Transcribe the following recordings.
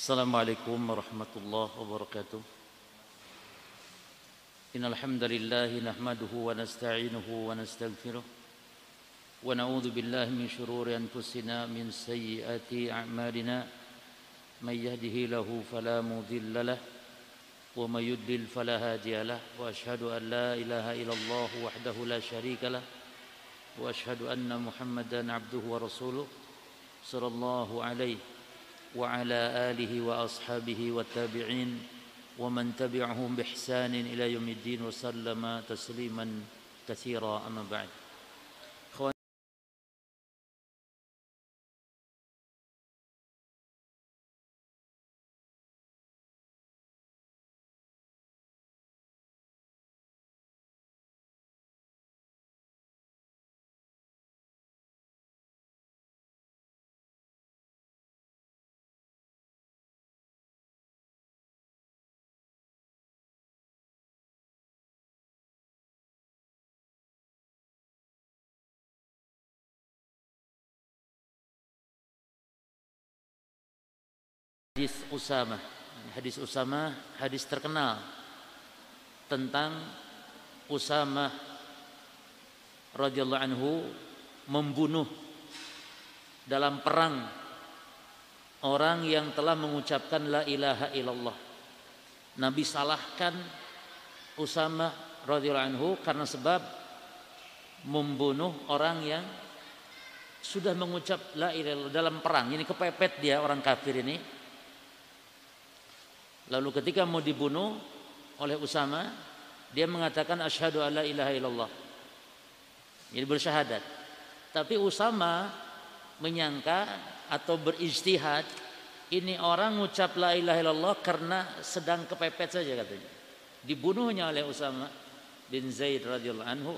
Assalamualaikum warahmatullahi wabarakatuh. Innal hamdalillah nahmaduhu wa nasta'inuhu wa nastaghfiruh wa na'udzu billahi min shururi anfusina min sayyiati a'malina may yahdihillahu fala mudilla lahu wa may yudlil fala hadiya lahu wa ashhadu an la ilaha illallah wahdahu la syarika lahu wa ashhadu anna Muhammadan abduhu wa rasuluh sallallahu alaihi wa ala alihi wa ashabihi wa tabi'in wa man tabi'ahum bi ihsanin ila yaumiddin wa sallama tasliman katsira amma ba'd. Hadis Usamah, hadis terkenal tentang Usamah radhiyallahu anhu membunuh dalam perang orang yang telah mengucapkan la ilaha illallah. Nabi salahkan Usamah radhiyallahu anhu karena sebab membunuh orang yang sudah mengucap la ilaha illallah dalam perang. Ini kepepet dia orang kafir ini. Lalu ketika mau dibunuh oleh Usamah, dia mengatakan asyhadu alla ilaha illallah. Jadi bersyahadat. Tapi Usamah menyangka atau berijtihad, ini orang ngucap la ilaha illallah karena sedang kepepet saja katanya. Dibunuhnya oleh Usamah bin Zaid radhiyallahu anhu.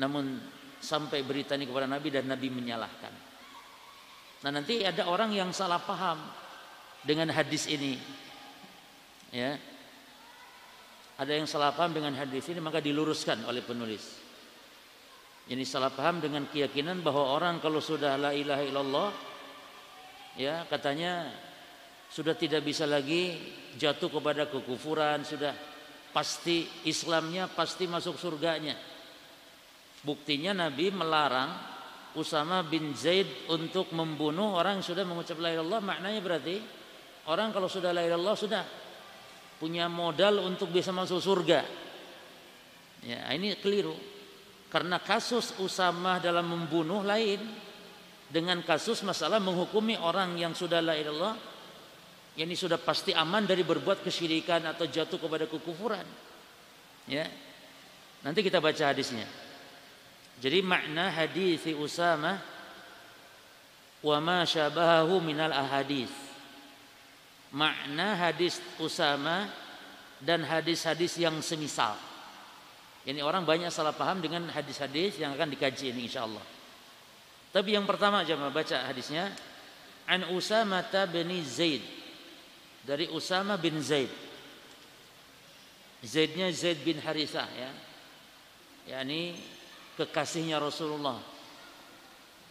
Namun sampai berita ini kepada Nabi dan Nabi menyalahkan. Nah, nanti ada orang yang salah paham dengan hadis ini. Ya, ada yang salah paham dengan hadis ini, maka diluruskan oleh penulis. Ini salah paham dengan keyakinan bahwa orang kalau sudah la ilaha illallah, ya katanya sudah tidak bisa lagi jatuh kepada kekufuran, sudah pasti Islamnya, pasti masuk surganya. Buktinya Nabi melarang Usamah bin Zaid untuk membunuh orang yang sudah mengucap la ilaha illallah. Maknanya berarti orang kalau sudah la ilaha illallah sudah punya modal untuk bisa masuk surga. Ya, ini keliru. Karena kasus Usamah dalam membunuh lain dengan kasus masalah menghukumi orang yang sudah la ilaha illallah, yakni sudah pasti aman dari berbuat kesyirikan atau jatuh kepada kekufuran. Ya. Nanti kita baca hadisnya. Jadi makna hadis Usamah wa ma syabahahu minal ahadits. Makna hadis Usamah dan hadis-hadis yang semisal. Ini orang banyak salah paham dengan hadis-hadis yang akan dikaji ini insyaallah. Tapi yang pertama aja baca hadisnya. An Usamah bin Zaid, dari Usamah bin Zaid. Zaidnya Zaid bin Haritha, ya. Yani kekasihnya Rasulullah.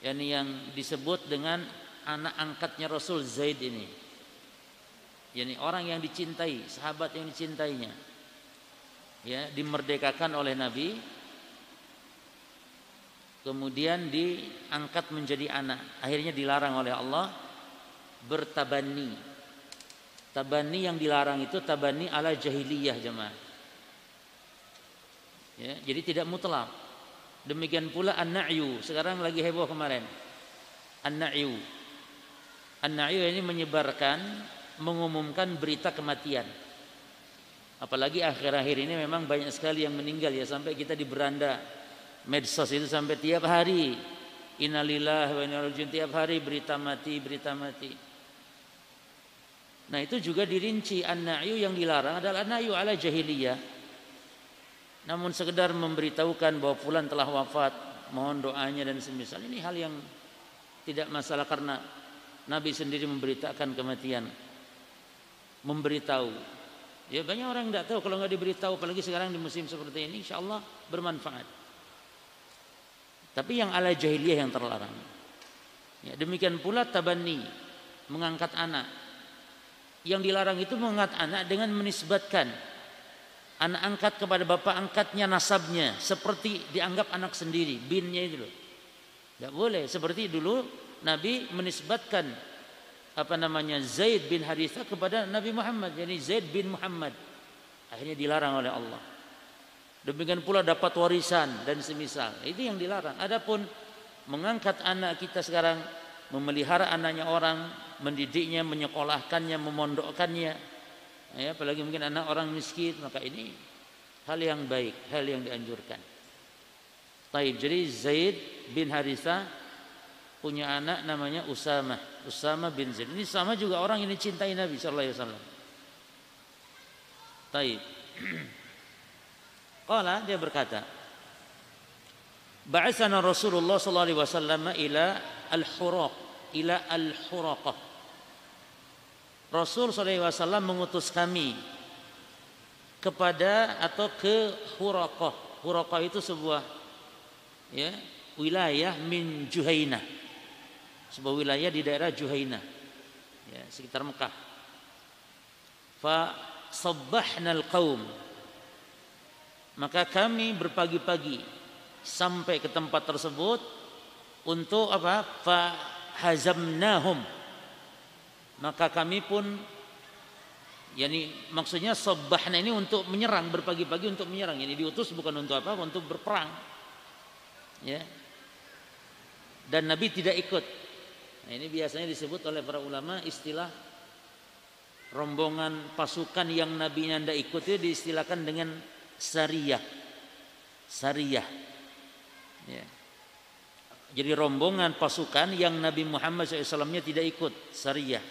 Yani yang disebut dengan anak angkatnya Rasul, Zaid ini. Yani orang yang dicintai, sahabat yang dicintainya, ya, dimerdekakan oleh Nabi, kemudian diangkat menjadi anak, akhirnya dilarang oleh Allah bertabani. Tabani yang dilarang itu tabani ala jahiliyah jemaah. Ya, jadi tidak mutlak. Demikian pula an-na'yu, sekarang lagi heboh kemarin. An-na'yu ini menyebarkan, mengumumkan berita kematian. Apalagi akhir-akhir ini memang banyak sekali yang meninggal, ya, sampai kita di beranda medsos itu sampai tiap hari innalillahi wa inna ilaihi raji'un, tiap hari berita mati. Nah, itu juga dirinci. An-na'yu yang dilarang adalah an-na'yu ala jahiliyah. Namun sekedar memberitahukan bahwa fulan telah wafat, mohon doanya dan semisal, ini hal yang tidak masalah karena Nabi sendiri memberitakan kematian. Memberitahu, ya, banyak orang tidak tahu kalau nggak diberitahu, apalagi sekarang di musim seperti ini, insya Allah bermanfaat. Tapi yang ala jahiliyah yang terlarang, ya. Demikian pula tabani, mengangkat anak. Yang dilarang itu mengangkat anak dengan menisbatkan anak angkat kepada bapak angkatnya, nasabnya, seperti dianggap anak sendiri, binnya itu loh. Tidak boleh. Seperti dulu Nabi menisbatkan Zaid bin Haritha kepada Nabi Muhammad, jadi Zaid bin Muhammad. Akhirnya dilarang oleh Allah. Demikian pula dapat warisan dan semisal, itu yang dilarang. Adapun mengangkat anak kita sekarang, memelihara anaknya orang, mendidiknya, menyekolahkannya, memondokkannya, ya, apalagi mungkin anak orang miskin, maka ini hal yang baik, hal yang dianjurkan. Taib. Jadi Zaid bin Haritha punya anak namanya Usamah, Usamah bin Zayd. Ini sama juga orang yang dicintai Nabi sallallahu alaihi wasallam. Taib. Qala, dia berkata, ba'atsana Rasulullah sallallahu alaihi wasallam ila al-Huraqah. Rasul sallallahu alaihi wasallam mengutus kami kepada atau ke Huraqah. Huraqah itu sebuah wilayah min Juhaina. Sebuah wilayah di daerah Juhaina. Ya, sekitar Mekah. Fa sabbahnal qaum. Maka kami berpagi-pagi sampai ke tempat tersebut untuk apa? Fa hazamnahum. Maka kami pun, yakni maksudnya sabahna ini untuk menyerang, berpagi-pagi untuk menyerang. Ini diutus bukan untuk apa? Untuk berperang. Ya. Dan Nabi tidak ikut. Nah, ini biasanya disebut oleh para ulama istilah rombongan pasukan yang Nabi-nya tidak ikut itu diistilahkan dengan sariyah. Sariyah. Ya. Jadi rombongan pasukan yang Nabi Muhammad SAW-nya tidak ikut, sariyah.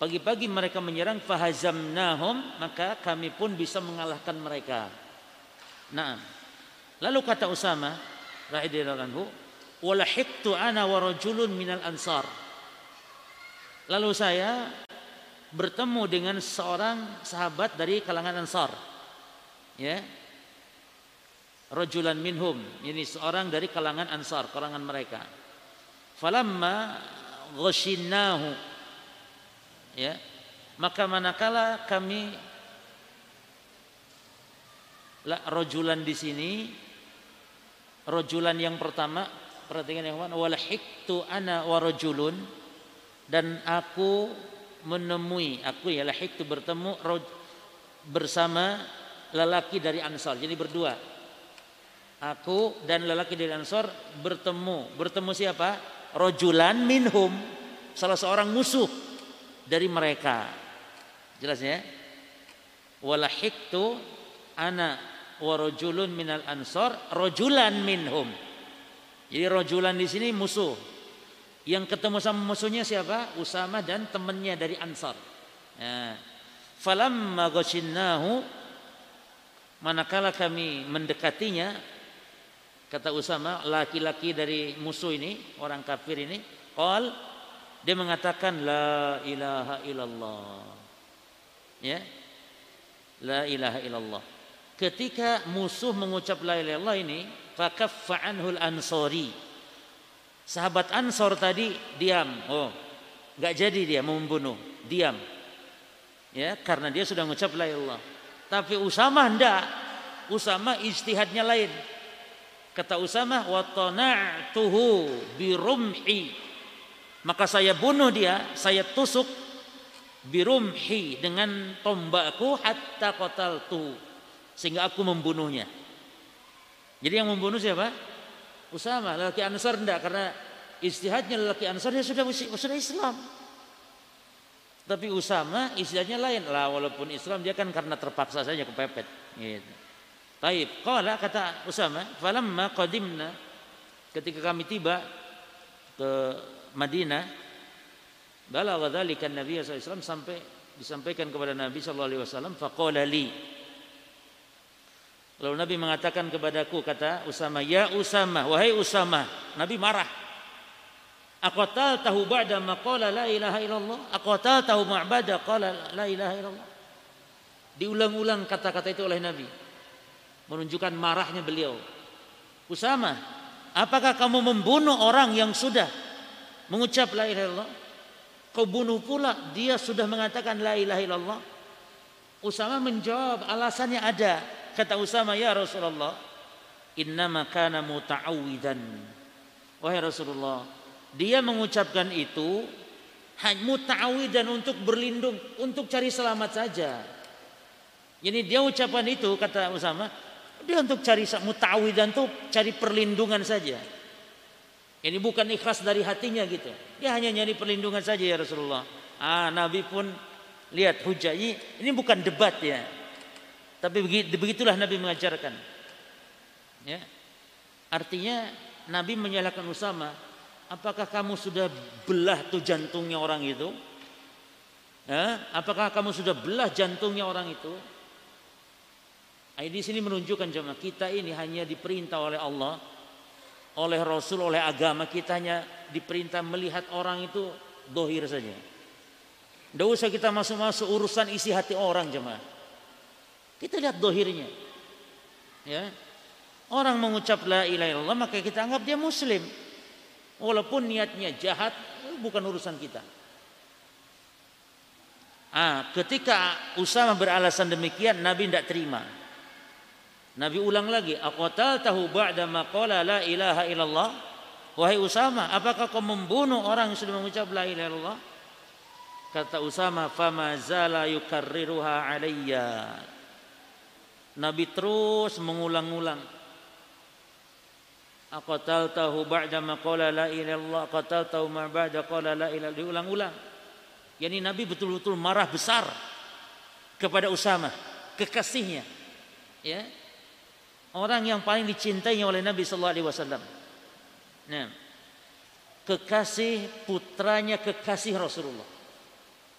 Pagi-pagi mereka menyerang, fahazamnahum, maka kami pun bisa mengalahkan mereka. Nah, lalu kata Usamah radhiyallahu anhu, walahiqtu ana wa rajulun minal ansar. Lalu saya bertemu dengan seorang sahabat dari kalangan Ansar. Ya. Rajulan minhum, ini seorang dari kalangan Ansar, kalangan mereka. Falamma ghashinnahu. Ya, maka manakala kami rojulan di sini, rojulan yang pertama, perhatikan yang mana, walahiktu ana warojulun, dan aku menemui, aku ya lahiktu bertemu bersama lelaki dari Ansar, jadi berdua, aku dan lelaki dari Ansar bertemu, bertemu siapa? Rojulan minhum, salah seorang musuh dari mereka. Jelas ya? Walahiktu ana wa rajulun minal ansar, rajulan minhum. Jadi rajulan di sini musuh. Yang ketemu sama musuhnya siapa? Usamah dan temannya dari Ansar. Nah, falamma ghashinnahu, manakala kami mendekatinya, kata Usamah, laki-laki dari musuh ini, orang kafir ini, qal, dia mengatakan la ilaha illallah. Ya. La ilaha illallah. Ketika musuh mengucap la ilaha illallah ini, fakaffa anhul ansari. Sahabat Ansar tadi diam. Oh. Enggak jadi dia membunuh, diam. Ya, karena dia sudah mengucap la ilaha illallah. Tapi Usamah enggak. Usamah ijtihadnya lain. Kata Usamah wa tana'tuhu bi rumhi. Maka saya bunuh dia, saya tusuk birumhi dengan tombakku hatta qataltu, sehingga aku membunuhnya. Jadi yang membunuh siapa? Usamah. Lelaki Ansar enggak, karena istihadnya lelaki Ansar dia sudah Islam. Tapi Usamah istihadnya lain lah, walaupun Islam dia kan karena terpaksa saja kepepet. Gitu. Taib. Qala, kata Usamah, falamma qadimna, ketika kami tiba ke Madinah, balagha dzalika Nabi sallallahu alaihi wasallam, sampai disampaikan kepada Nabi sallallahu alaihi wasallam, faqala li, lalu Nabi mengatakan kepadaku, kata Usamah, ya Usamah, wahai Usamah. Nabi marah. Aqatal tahu ba'da ma qala la ilaha illallah, aqatal tahu ma'bada qala la ilaha illallah. Diulang-ulang kata-kata itu oleh Nabi, menunjukkan marahnya beliau. Usamah, apakah kamu membunuh orang yang sudah mengucap la ilaha illallah? Kau bunuh pula, dia sudah mengatakan la ilaha illallah. Usamah menjawab, alasannya ada. Kata Usamah, ya Rasulullah, innama kana muta'awwidan. Wahai Rasulullah, dia mengucapkan itu muta'awwidan untuk berlindung, untuk cari selamat saja. Jadi dia ucapan itu, kata Usamah, dia untuk cari muta'awwidan tuh cari perlindungan saja. Ini bukan ikhlas dari hatinya gitu. Dia hanya nyari perlindungan saja ya Rasulullah. Ah, Nabi pun lihat hujahnya. Ini bukan debat ya. Tapi begitulah Nabi mengajarkan. Ya. Artinya Nabi menyalahkan Usamah. Apakah kamu sudah belah tuh jantungnya orang itu? Ya. Apakah kamu sudah belah jantungnya orang itu? Di sini menunjukkan jemaah kita ini hanya diperintah oleh Allah, oleh Rasul, oleh agama. Kita hanya diperintah melihat orang itu dohir saja. Tidak usah kita masuk-masuk urusan isi hati orang jemaah. Kita lihat dohirnya. Ya. Orang mengucap la ilaha illallah maka kita anggap dia Muslim. Walaupun niatnya jahat, bukan urusan kita. Ketika Usamah beralasan demikian, Nabi tidak terima. Nabi ulang lagi, aqataltahu ba'da ma qala la ilaha illallah. Wahai Usamah, apakah kau membunuh orang yang sudah mengucap la ilaha illallah? Kata Usamah, fama zala yukarriruha alayya. Nabi terus mengulang-ulang. Aqataltahu ba'da ma qala la ilaha illallah, aqataltahu ma ba'da qala la ilaha illallah. Diulang-ulang. Yani Nabi betul-betul marah besar kepada Usamah, kekasihnya. Ya. Orang yang paling dicintainya oleh Nabi sallallahu alaihi wasallam. Nah, kekasih putranya kekasih Rasulullah.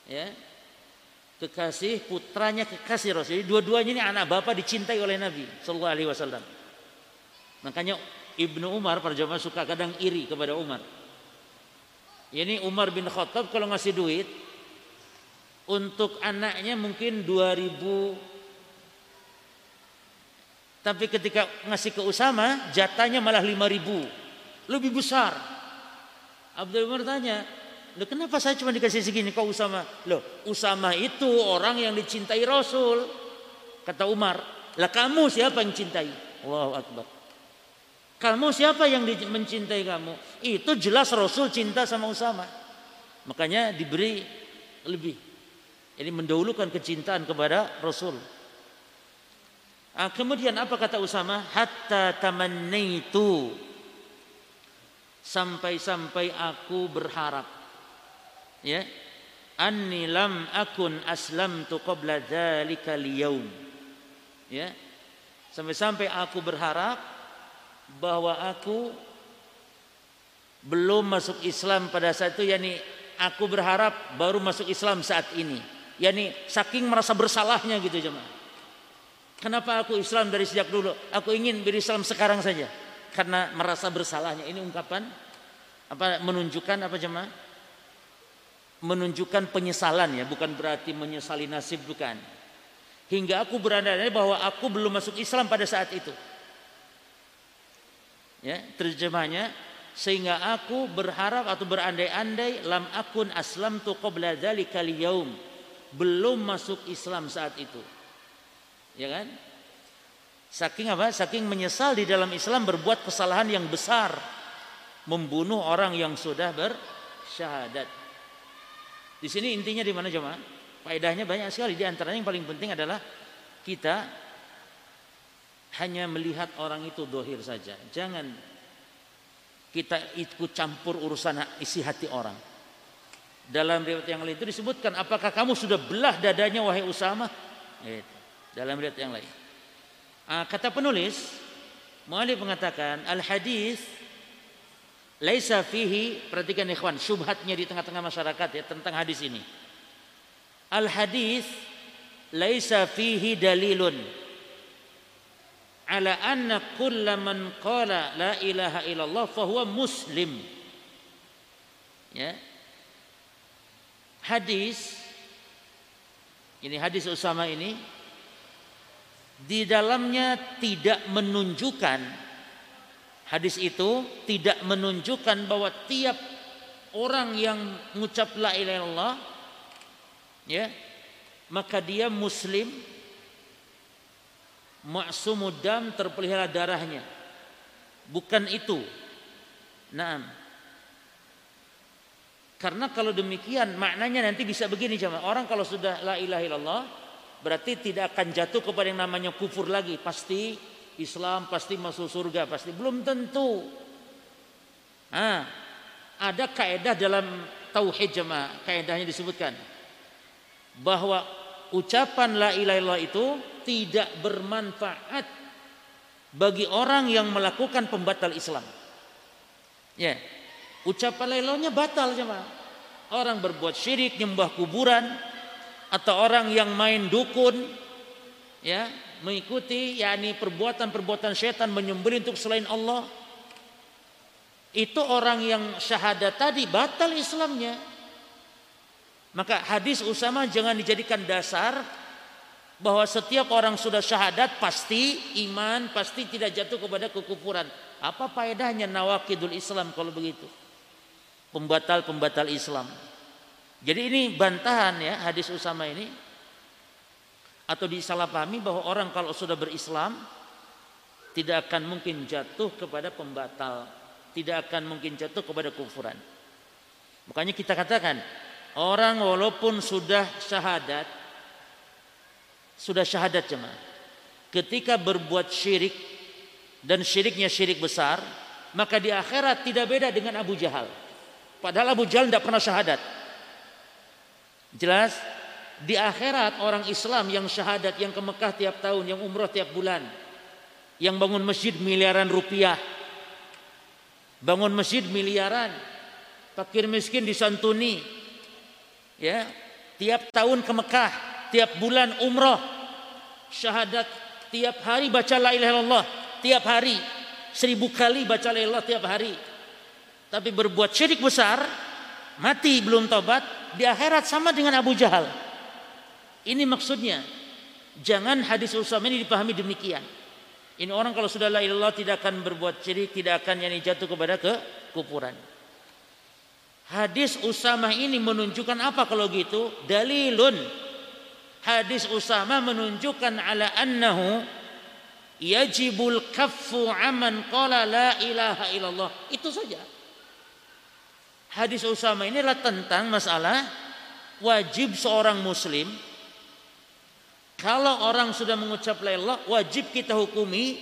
Ya. Kekasih putranya kekasih Rasul. Dua-duanya ini anak bapak dicintai oleh Nabi sallallahu alaihi wasallam. Makanya Ibnu Umar para jamaah suka kadang iri kepada Umar. Ini Umar bin Khattab kalau ngasih duit untuk anaknya mungkin 2000. Tapi ketika ngasih ke Usamah, jatahnya malah 5.000. Lebih besar. Abdullah bin Mas'ud tanya, loh kenapa saya cuma dikasih segini kok Usamah? Loh Usamah itu orang yang dicintai Rasul. Kata Umar, lah kamu siapa yang cintai? Allahu Akbar. Kamu siapa yang mencintai kamu? Itu jelas Rasul cinta sama Usamah. Makanya diberi lebih. Jadi mendahulukan kecintaan kepada Rasul. Kemudian apa kata Usamah? Hatta tamannaitu, sampai-sampai aku berharap, ya, anni lam akun aslamtu qabla dzalika liyaum, ya, sampai-sampai aku berharap bahwa aku belum masuk Islam pada saat itu, yakni aku berharap baru masuk Islam saat ini, yakni saking merasa bersalahnya gitu jemaah. Kenapa aku Islam dari sejak dulu? Aku ingin berislam sekarang saja. Karena merasa bersalahnya. Ini ungkapan apa, menunjukkan apa jemaah? Menunjukkan penyesalan ya, bukan berarti menyesali nasib, bukan. Hingga aku berandai-andai bahwa aku belum masuk Islam pada saat itu. Ya, terjemahnya sehingga aku berharap atau berandai-andai lam akun aslamtu qabla dzalika liyaum. Belum masuk Islam saat itu. Ya kan? Saking apa? Saking menyesal di dalam Islam berbuat kesalahan yang besar, membunuh orang yang sudah bersyahadat. Di sini intinya di mana jemaah? Faedahnya banyak sekali. Di antaranya yang paling penting adalah kita hanya melihat orang itu dohir saja. Jangan kita ikut campur urusan isi hati orang. Dalam riwayat yang lain itu disebutkan, apakah kamu sudah belah dadanya wahai Usamah? Gitu. Dalam riwayat yang lain. Kata penulis, mu'allif mengatakan al-hadis laisa fihi, perhatikan ikhwan, syubhatnya di tengah-tengah masyarakat ya tentang hadis ini. Al-hadis laisa fihi dalilun ala anna kulla man qala la ilaha illallah fa huwa muslim. Ya. Hadis ini, hadis Usamah ini di dalamnya tidak menunjukkan, hadis itu tidak menunjukkan bahwa tiap orang yang mengucap la ilaha illallah, ya, maka dia muslim ma'sumud dam, terpelihara darahnya. Bukan itu. Naam. Karena kalau demikian maknanya nanti bisa begini jemaah. Orang kalau sudah la ilaha illallah berarti tidak akan jatuh kepada yang namanya kufur lagi. Pasti Islam, pasti masuk surga, pasti. Belum tentu. Nah, ada kaedah dalam tauhid jemaah. Kaedahnya disebutkan bahwa ucapan la ilaha illallah itu tidak bermanfaat bagi orang yang melakukan pembatal Islam. Ya. Ucapan la ilaha illallahnya batal jemaah. Orang berbuat syirik, nyembah kuburan, atau orang yang main dukun, ya, mengikuti yakni perbuatan-perbuatan setan, menyembelih untuk selain Allah. Itu orang yang syahadat tadi batal Islamnya. Maka hadis Usamah jangan dijadikan dasar bahwa setiap orang sudah syahadat pasti iman, pasti tidak jatuh kepada kekufuran. Apa faedahnya nawakidul Islam kalau begitu? Pembatal-pembatal Islam. Jadi ini bantahan ya hadis Usamah ini, atau disalahpahami bahwa orang kalau sudah berislam tidak akan mungkin jatuh kepada pembatal, tidak akan mungkin jatuh kepada kekufuran. Makanya kita katakan orang walaupun sudah syahadat jemaah, ketika berbuat syirik dan syiriknya syirik besar, maka di akhirat tidak beda dengan Abu Jahal. Padahal Abu Jahal tidak pernah syahadat. Jelas? Di akhirat orang Islam yang syahadat, yang ke Mekah tiap tahun, yang umroh tiap bulan, yang bangun masjid miliaran rupiah, bangun masjid miliaran, fakir miskin disantuni, ya, tiap tahun ke Mekah, tiap bulan umroh, syahadat tiap hari baca la ilaha illallah, tiap hari 1000 kali baca la ilaha tiap hari, tapi berbuat syirik besar, mati belum tobat, di akhirat sama dengan Abu Jahal. Ini maksudnya. Jangan hadis Usamah ini dipahami demikian. Ini orang kalau sudah la ilaha illallah tidak akan berbuat syirik, tidak akan jatuh kepada kekufuran. Hadis Usamah ini menunjukkan apa kalau gitu? Dalilun. Hadis Usamah menunjukkan ala annahu yajibul kaffu aman qala la ilaha illallah. Itu saja. Hadis Usamah ini adalah tentang masalah wajib seorang muslim kalau orang sudah mengucap la ilaha illallah, wajib kita hukumi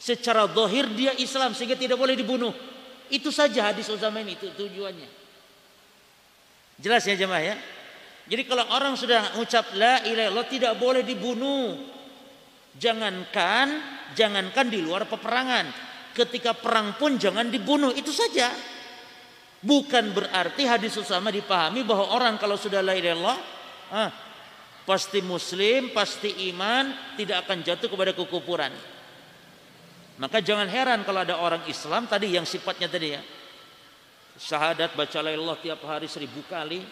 secara zahir dia Islam sehingga tidak boleh dibunuh. Itu saja hadis Usamah ini, itu tujuannya. Jelas ya jemaah ya. Jadi kalau orang sudah mengucap la ilaha illallah tidak boleh dibunuh. Jangankan di luar peperangan, ketika perang pun jangan dibunuh. Itu saja. Bukan berarti hadis Usamah dipahami bahwa orang kalau sudah la ilaha illallah pasti muslim, pasti iman, tidak akan jatuh kepada kekufuran. Maka jangan heran kalau ada orang Islam tadi yang sifatnya tadi ya, syahadat baca la ilaha illallah tiap hari 1000 kali,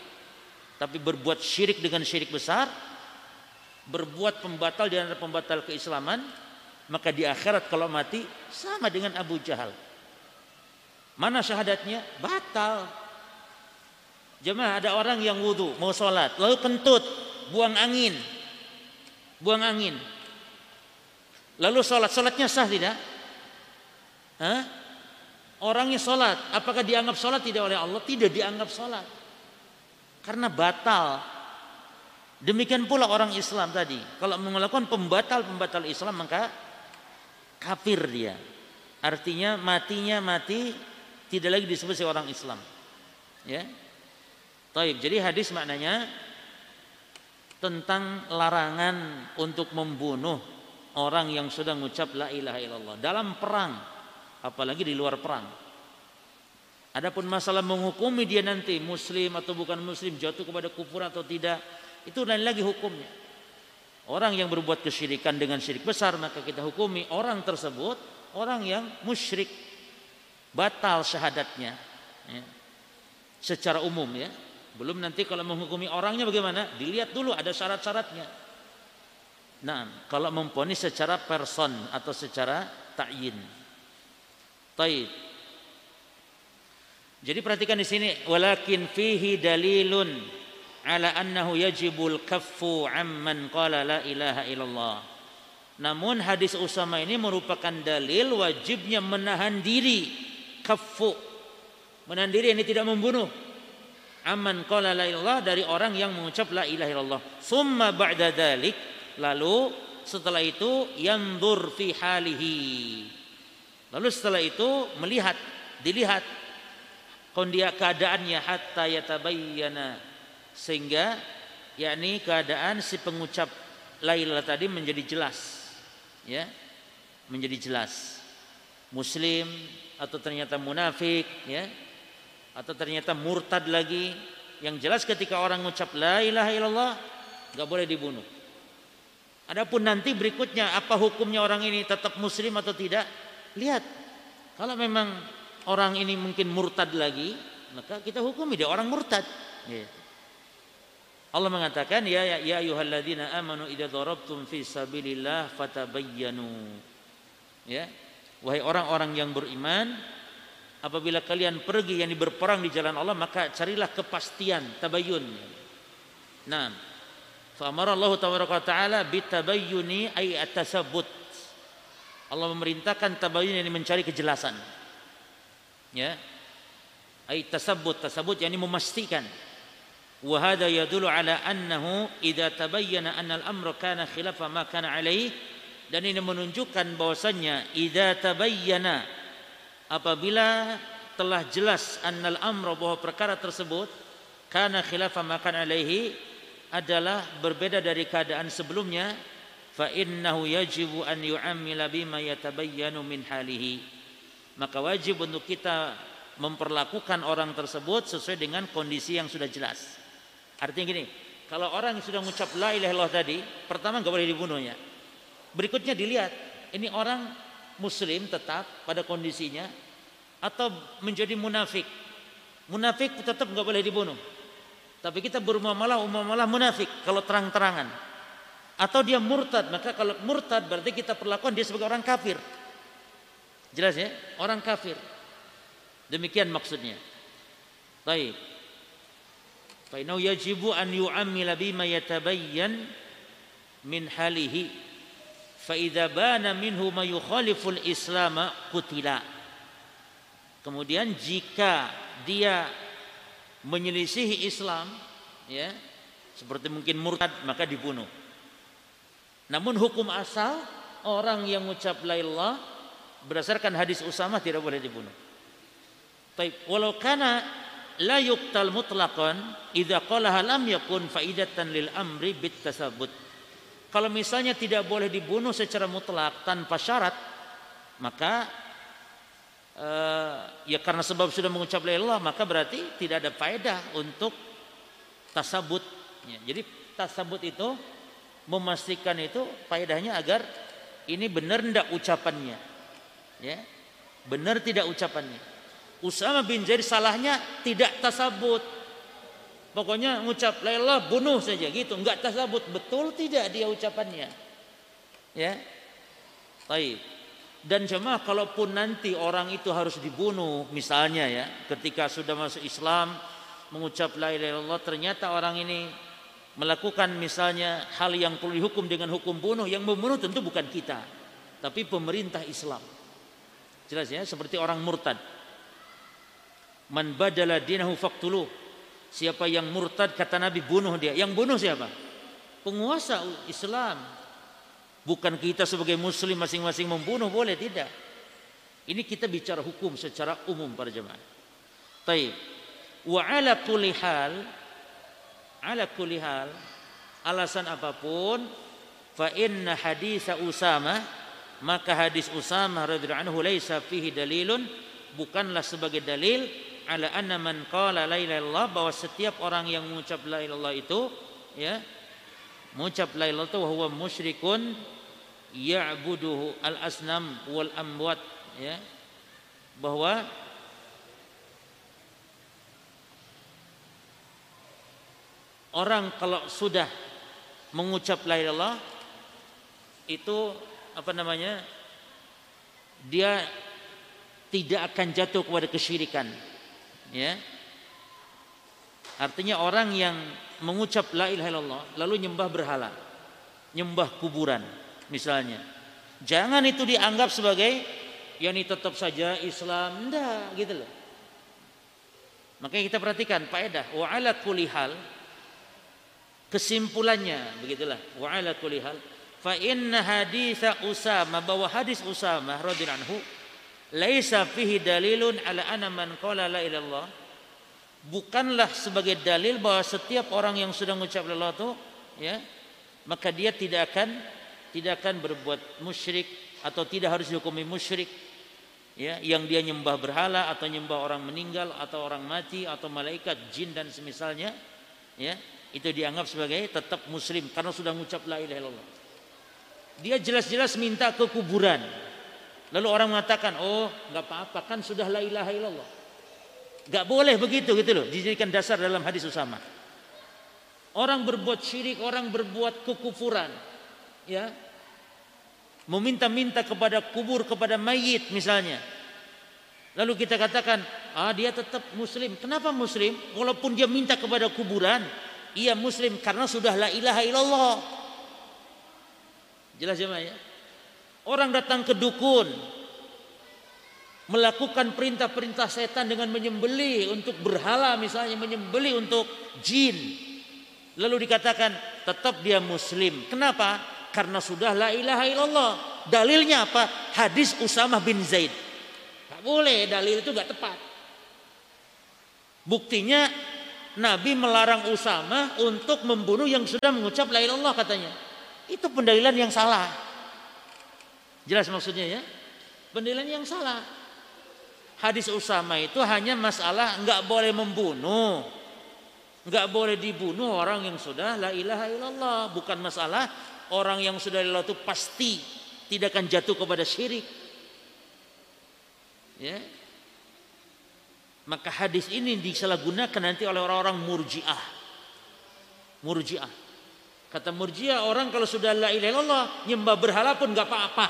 tapi berbuat syirik dengan syirik besar, berbuat pembatal di antara pembatal keislaman, maka di akhirat kalau mati sama dengan Abu Jahal. Mana syahadatnya? Batal. Jemaah, ada orang yang wudu mau sholat lalu kentut, buang angin, lalu sholatnya sah tidak? Orangnya sholat, apakah dianggap sholat tidak oleh Allah? Tidak dianggap sholat karena batal. Demikian pula orang Islam tadi kalau melakukan pembatal Islam maka kafir dia, artinya mati, tidak lagi disebut sebagai orang Islam, ya. Taib. Jadi hadis maknanya tentang larangan untuk membunuh orang yang sudah mengucap la ilaha illallah dalam perang, apalagi di luar perang. Adapun masalah menghukumi dia nanti muslim atau bukan muslim, jatuh kepada kufur atau tidak, itu lain lagi hukumnya. Orang yang berbuat kesyirikan dengan syirik besar, maka kita hukumi orang tersebut orang yang musyrik, batal syahadatnya, ya, secara umum ya. Belum nanti kalau menghukumi orangnya bagaimana, dilihat dulu ada syarat-syaratnya. Nah, kalau memponis secara person atau secara ta'yin. Taib. Jadi perhatikan di sini, walakin fihi dalilun ala annahu yajibul kaffu amman qala la ilaha illallah. Namun hadis Usamah ini merupakan dalil wajibnya menahan diri, kaffu, menahan diri ini tidak membunuh, amman qala la ilallah, dari orang yang mengucap la ilaha illallah. Summa ba'da dzalik, lalu setelah itu yanzur fi halihi, lalu setelah itu melihat, dilihat keadaannya, hatta yatabayyana, sehingga yakni keadaan si pengucap la ilaha tadi menjadi jelas, ya, menjadi jelas, muslim atau ternyata munafik, ya, atau ternyata murtad lagi. Yang jelas ketika orang mengucap la ilaha illallah nggak boleh dibunuh. Adapun nanti berikutnya apa hukumnya orang ini, tetap muslim atau tidak, lihat. Kalau memang orang ini mungkin murtad lagi, maka kita hukumi dia orang murtad. Allah mengatakan, ya ayyuhalladzina amanu idza darabtum fi sabilillah fatabayyanu. Ya. Wahai orang-orang yang beriman, apabila kalian pergi yang berperang di jalan Allah, maka carilah kepastian, tabayyun. Naam. Fa amara Allah taala bitabayyuni ay atasabbut. Allah memerintahkan tabayyun, yang mencari kejelasan. Ya, ayat tasabut yang memastikan. Wahada yadulu ala annahu idha tabayyana annal amru kana khilafa ma kana alaih. Dan ini menunjukkan bahwasannya idha tabayyana, apabila telah jelas annal amru, bahwa perkara tersebut kana khilafa ma kana alaihi, adalah berbeda dari keadaan sebelumnya. Fa innahu yajibu an yu'amila bima yatabayyanu min halihi. Maka wajib untuk kita memperlakukan orang tersebut sesuai dengan kondisi yang sudah jelas. Artinya gini, kalau orang yang sudah mengucap la ilaha illallah tadi, pertama nggak boleh dibunuhnya. Berikutnya dilihat, ini orang muslim tetap pada kondisinya atau menjadi munafik. Munafik tetap nggak boleh dibunuh. Tapi kita bermuamalah munafik kalau terang-terangan. Atau dia murtad, maka kalau murtad berarti kita perlakukan dia sebagai orang kafir. Jelas ya, orang kafir. Demikian maksudnya. Baik. Fa inna yajibu an yu'ammila bima yatabayyan min halihi. Fa idza bana minhu ma yukhaliful islama qutila. Kemudian jika dia menyelisihi Islam, ya, seperti mungkin murtad, maka dibunuh. Namun hukum asal orang yang mengucap la ilallah berdasarkan hadis Usamah tidak boleh dibunuh. Taib, walau kana la yuqtal mutlaqan idza qalaha lam yakun faidatan lil amri bit tasabbut. Kalau misalnya tidak boleh dibunuh secara mutlak tanpa syarat, maka ya karena sebab sudah mengucap la ilallah, maka berarti tidak ada faedah untuk tasabbut. Ya, jadi tasabbut itu memastikan itu faedahnya agar ini benar ndak ucapannya. Ya, benar tidak ucapannya. Usamah bin Zaid salahnya tidak tasabut. Pokoknya ngucap la ilallah bunuh saja gitu, enggak tasabut, betul tidak dia ucapannya. Ya. Baik. Dan jemaah, kalaupun nanti orang itu harus dibunuh misalnya ya, ketika sudah masuk Islam mengucap la ilaha illallah, ternyata orang ini melakukan misalnya hal yang perlu dihukum dengan hukum bunuh, yang membunuh tentu bukan kita, tapi pemerintah Islam. Jelas ya, seperti orang murtad. Man badala dinahu faqtuluh. Siapa yang murtad, kata Nabi, bunuh dia. Yang bunuh siapa? Penguasa Islam. Bukan kita sebagai muslim masing-masing membunuh, boleh tidak. Ini kita bicara hukum secara umum para jemaah. Taib. Wa ala kulli hal, alasan apapun, fa inna haditsa Usamah, maka hadis Usamah radhiyallahu anhu laisa fihi dalilun, bukanlah sebagai dalil ala anna man qala la ilaha illallah, bahwa setiap orang yang mengucap la ilaha illallah itu, ya, mengucap la ilaha illallah, wa huwa musyrikun ya'buduhu al asnam wal amwat, ya, bahwa orang kalau sudah mengucap la ilaha illallah itu dia tidak akan jatuh kepada kesyirikan. ya. Artinya orang yang mengucap la ilaha illallah lalu nyembah berhala, nyembah kuburan misalnya. Jangan itu dianggap sebagai yakni tetap saja Islam, enggak gitu loh. Makanya kita perhatikan faedah wa ala kulli hal, kesimpulannya begitulah, wa ala kulli hal fa inna hadits Usamah, bahwa hadis Usamah radhiyallahu anhu laisa fihi dalilun ala anna man qala la ilaha illallah, bukanlah sebagai dalil bahwa setiap orang yang sudah mengucap la ilaha illallah ya maka dia tidak akan berbuat musyrik atau tidak harus dihukumi musyrik ya, yang dia nyembah berhala atau nyembah orang meninggal atau orang mati atau malaikat, jin dan semisalnya ya, itu dianggap sebagai tetap muslim karena sudah mengucap la ilaha illallah. Dia jelas-jelas minta ke kuburan lalu orang mengatakan oh nggak apa-apa kan sudah la ilaha illallah, nggak boleh begitu gitu loh, dijadikan dasar dalam hadis Usamah. Orang berbuat syirik, orang berbuat kekufuran ya, meminta-minta kepada kubur, kepada mayit misalnya, lalu kita katakan ah dia tetap muslim. Kenapa muslim? Walaupun dia minta kepada kuburan, ia muslim karena sudah la ilaha illallah. Jelas jemaah ya. Orang datang ke dukun melakukan perintah-perintah setan dengan menyembelih untuk berhala misalnya, menyembelih untuk jin, lalu dikatakan tetap dia muslim. Kenapa? Karena sudah la ilaha illallah. Dalilnya apa? Hadis Usamah bin Zaid. Gak boleh, dalil itu gak tepat. Buktinya Nabi melarang Usamah untuk membunuh yang sudah mengucap la ilaha illallah katanya. Itu pendalilan yang salah. Jelas maksudnya ya? Pendalilan yang salah. Hadis Usamah itu hanya masalah gak boleh membunuh, gak boleh dibunuh orang yang sudah la ilaha illallah. Bukan masalah orang yang sudah lelah itu pasti tidak akan jatuh kepada syirik. Ya. Maka hadis ini disalahgunakan nanti oleh orang-orang murji'ah. Murji'ah. Kata murji'ah, orang kalau sudah la ilaha illallah nyembah berhala pun enggak apa-apa.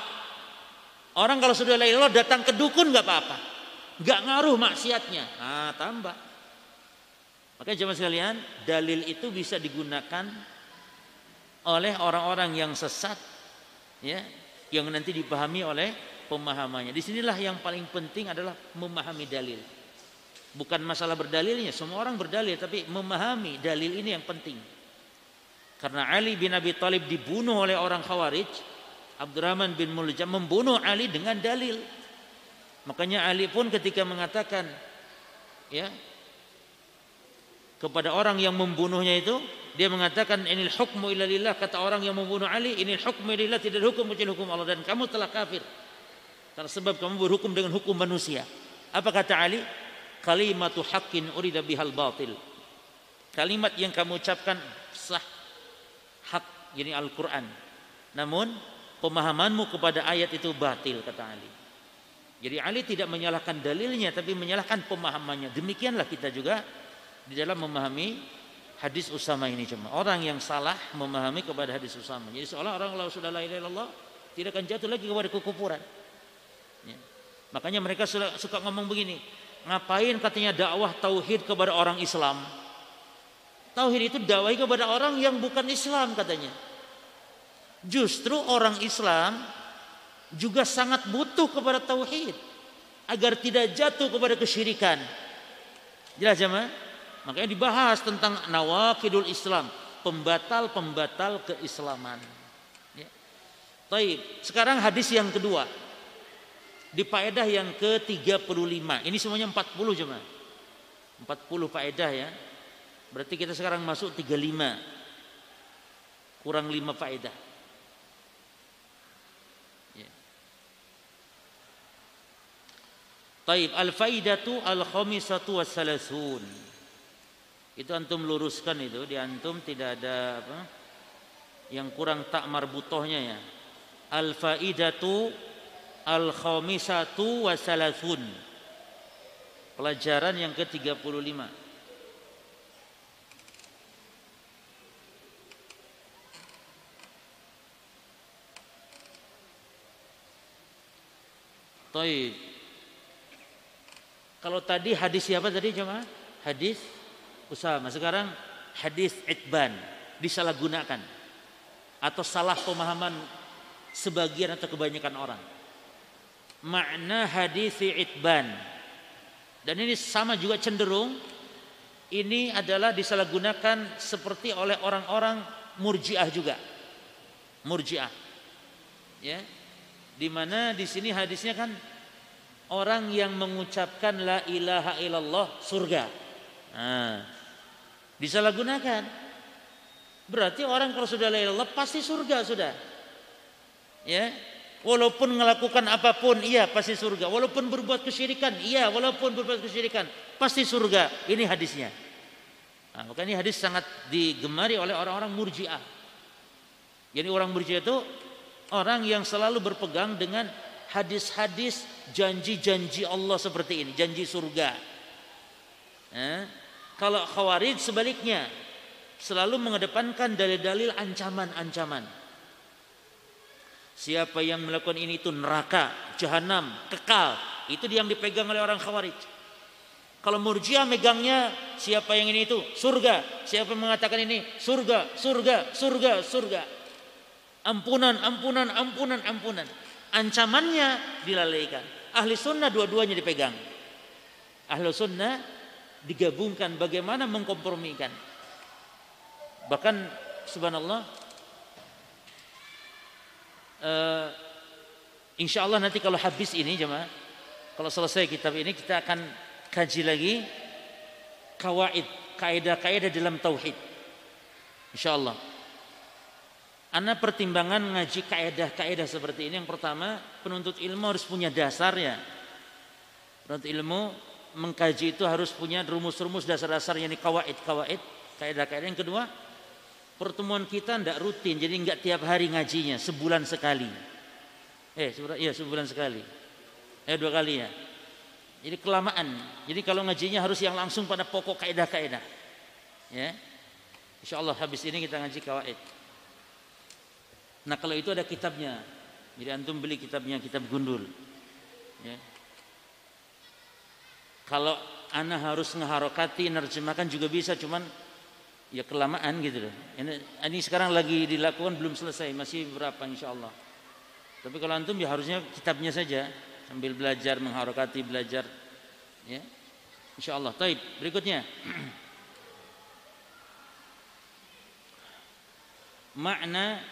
Orang kalau sudah la ilaha illallah datang ke dukun enggak apa-apa. Enggak ngaruh maksiatnya. Ah, tambah. Makanya jemaah sekalian, dalil itu bisa digunakan oleh orang-orang yang sesat ya, yang nanti dipahami oleh pemahamannya. Disinilah yang paling penting adalah memahami dalil. Bukan masalah berdalilnya, semua orang berdalil, tapi memahami dalil ini yang penting. Karena Ali bin Abi Thalib dibunuh oleh orang Khawarij, Abdurrahman bin Muljam membunuh Ali dengan dalil. Makanya Ali pun ketika mengatakan ya kepada orang yang membunuhnya itu, dia mengatakan inil hukmu illa lillah, kata orang yang membunuh Ali, inil hukmu illa lillah, tidak hukum kecuali hukum Allah, dan kamu telah kafir karena sebab kamu berhukum dengan hukum manusia. Apa kata Ali? Kalimatu haqqin urida bihal batil, kalimat yang kamu ucapkan sah, hak, yakni Al-Qur'an, namun pemahamanmu kepada ayat itu batil, kata Ali. Jadi Ali tidak menyalahkan dalilnya tapi menyalahkan pemahamannya. Demikianlah kita juga di dalam memahami hadis Usamah ini. Cuma orang yang salah memahami kepada hadis Usamah, jadi seolah orang kalau sudah la ilaha illallah tidak akan jatuh lagi kepada kekufuran ya. Makanya mereka suka ngomong begini, ngapain katanya dakwah tauhid kepada orang Islam? Tauhid itu dakwahi kepada orang yang bukan Islam katanya. Justru orang Islam juga sangat butuh kepada tauhid agar tidak jatuh kepada kesyirikan. Jelas jemaah? Makanya dibahas tentang nawaqidul Islam, pembatal-pembatal keislaman. Ya. Baik, sekarang hadis yang kedua. Di faedah yang ke-35. Ini semuanya 40 cuma. 40 faedah ya. Berarti kita sekarang masuk 35. Kurang 5 faedah. Ya. Baik, al-faidatu al-khamisatu was-salasun. Itu antum luruskan itu, di antum tidak ada apa yang kurang tak marbutohnya ya. Al faidatu al khamisatu wasalafun, pelajaran yang ke-35. Taib. Kalau tadi hadis siapa tadi jemaah? Hadis Usamah. Sekarang hadis Itban, disalahgunakan atau salah pemahaman sebagian atau kebanyakan orang. Makna hadis Itban, dan ini sama juga cenderung, ini adalah disalahgunakan seperti oleh orang-orang Murji'ah juga. Murji'ah, ya, di mana di sini hadisnya kan orang yang mengucapkan la ilaha illallah surga. Nah, disalahgunakan. Berarti orang kalau sudah la ilaha illallah pasti surga sudah. Ya, walaupun melakukan apapun iya pasti surga, walaupun berbuat kesyirikan iya, walaupun berbuat kesyirikan pasti surga. Ini hadisnya. Nah, maka ini hadis sangat digemari oleh orang-orang Murji'ah. Jadi orang Murji'ah itu orang yang selalu berpegang dengan hadis-hadis janji-janji Allah seperti ini, janji surga. Nah, kalau Khawarij sebaliknya, selalu mengedepankan dalil-dalil ancaman-ancaman. Siapa yang melakukan ini itu neraka, jahanam, kekal. Itu yang dipegang oleh orang Khawarij. Kalau Murji'ah megangnya siapa yang ini itu surga, siapa mengatakan ini surga, surga, surga, surga. Ampunan, ampunan, ampunan, ampunan. Ancamannya dilalaikan. Ahli sunnah dua-duanya dipegang. Ahli sunnah digabungkan bagaimana mengkompromikan. Bahkan subhanallah, insya Allah nanti kalau habis ini jemaah, kalau selesai kitab ini kita akan kaji lagi kawaid, kaidah-kaidah dalam tauhid. Insya Allah. Ana pertimbangan ngaji kaidah-kaidah seperti ini. Yang pertama, penuntut ilmu harus punya dasarnya. Penuntut ilmu mengkaji itu harus punya rumus-rumus dasar-dasarnya, ini kawaid-kawaid, kaidah-kaidah. Yang kedua, pertemuan kita tidak rutin, jadi nggak tiap hari ngajinya, sebulan sekali. Sebulan sekali. Dua kali ya. Jadi kelamaan. Jadi kalau ngajinya harus yang langsung pada pokok kaidah-kaidah. Ya. Insya Allah habis ini kita ngaji kawaid. Nah kalau itu ada kitabnya, jadi antum beli kitabnya, kitab gundul. Ya. Kalau ana harus ngeharokati, nerjemahkan juga bisa, cuman ya kelamaan gitu loh. Ini sekarang lagi dilakukan, belum selesai, masih berapa insya Allah. Tapi kalau antum ya harusnya kitabnya saja, sambil belajar, mengharokati, belajar, ya. Insya Allah. Taib. Berikutnya, makna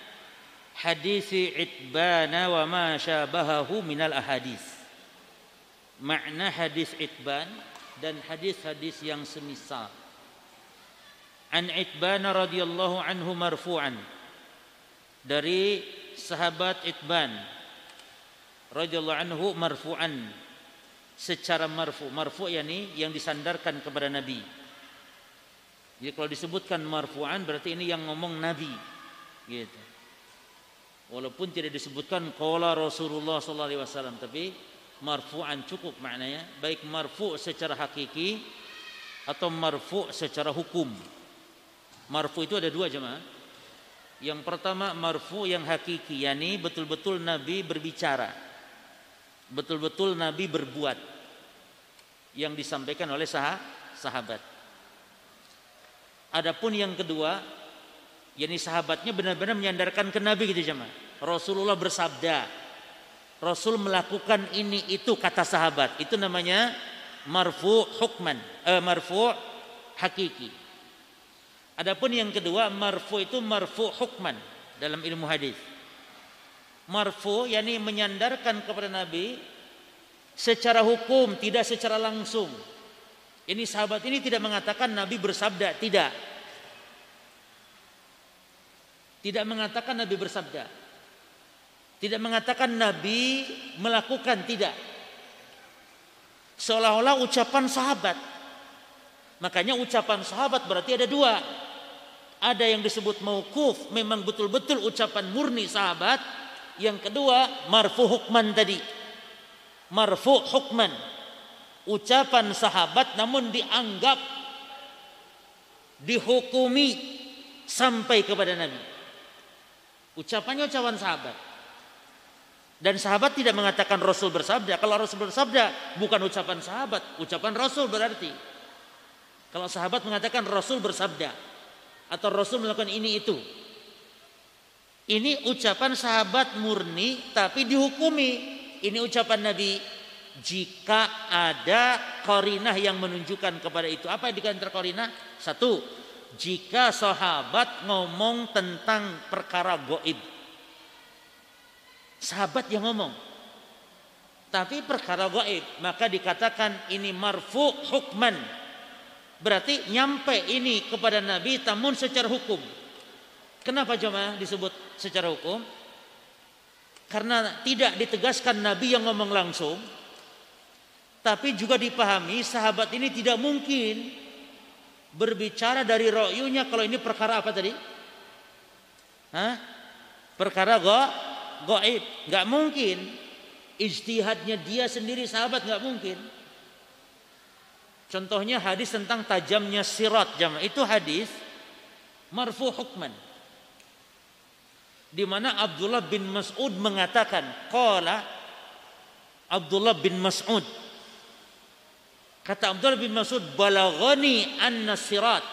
hadisi Itbana wa ma syabahahu minal ahadis. Makna hadis Itban dan hadis-hadis yang semisal. An Itban radhiyallahu anhu marfu'an, dari sahabat Itban radhiyallahu anhu marfu'an, secara marfu yakni yang disandarkan kepada Nabi. Jadi kalau disebutkan marfu'an berarti ini yang ngomong Nabi gitu. Walaupun tidak disebutkan qala Rasulullah sallallahu alaihi wasallam, tapi marfu'an cukup maknanya, baik marfu' secara hakiki atau marfu' secara hukum. Marfu itu ada dua jemaah. Yang pertama marfu yang hakiki, yakni betul-betul Nabi berbicara, betul-betul Nabi berbuat, yang disampaikan oleh sahabat. Adapun yang kedua, yakni sahabatnya benar-benar menyandarkan ke Nabi gitu jemaah. Rasulullah bersabda, Rasul melakukan ini itu, kata sahabat. Itu namanya marfu hukman, marfu hakiki. Adapun yang kedua, marfu itu marfu hukman dalam ilmu hadis. Marfu yakni menyandarkan kepada Nabi secara hukum, tidak secara langsung. Ini sahabat ini tidak mengatakan Nabi bersabda, tidak. Tidak mengatakan Nabi bersabda. Tidak mengatakan Nabi melakukan, tidak. Seolah-olah ucapan sahabat. Makanya ucapan sahabat berarti ada dua. Ada yang disebut mauquf, memang betul-betul ucapan murni sahabat. Yang kedua marfu hukman tadi, marfu hukman, ucapan sahabat namun dianggap, dihukumi sampai kepada Nabi. Ucapannya ucapan sahabat, Dan sahabat tidak mengatakan Rasul bersabda. Kalau Rasul bersabda bukan ucapan sahabat, ucapan Rasul berarti. Kalau sahabat mengatakan Rasul bersabda atau Rasul melakukan ini itu, ini ucapan sahabat murni tapi dihukumi. Ini ucapan Nabi jika ada qarinah yang menunjukkan kepada itu. Apa yang dikatakan qarinah? Satu, jika sahabat ngomong tentang perkara gaib. Sahabat yang ngomong tapi perkara gaib, maka dikatakan ini marfu hukman, berarti nyampe ini kepada Nabi tamun secara hukum. Kenapa jemaah disebut secara hukum? Karena tidak ditegaskan Nabi yang ngomong langsung, tapi juga dipahami sahabat ini tidak mungkin berbicara dari ro'yunya kalau ini perkara apa tadi? Perkara gaib, nggak mungkin ijtihadnya dia sendiri sahabat, nggak mungkin. Contohnya hadis tentang tajamnya sirat jamaah, itu hadis marfu hukman, di mana Abdullah bin Mas'ud mengatakan qala Abdullah bin Mas'ud, kata Abdullah bin Mas'ud balaghani anna sirat.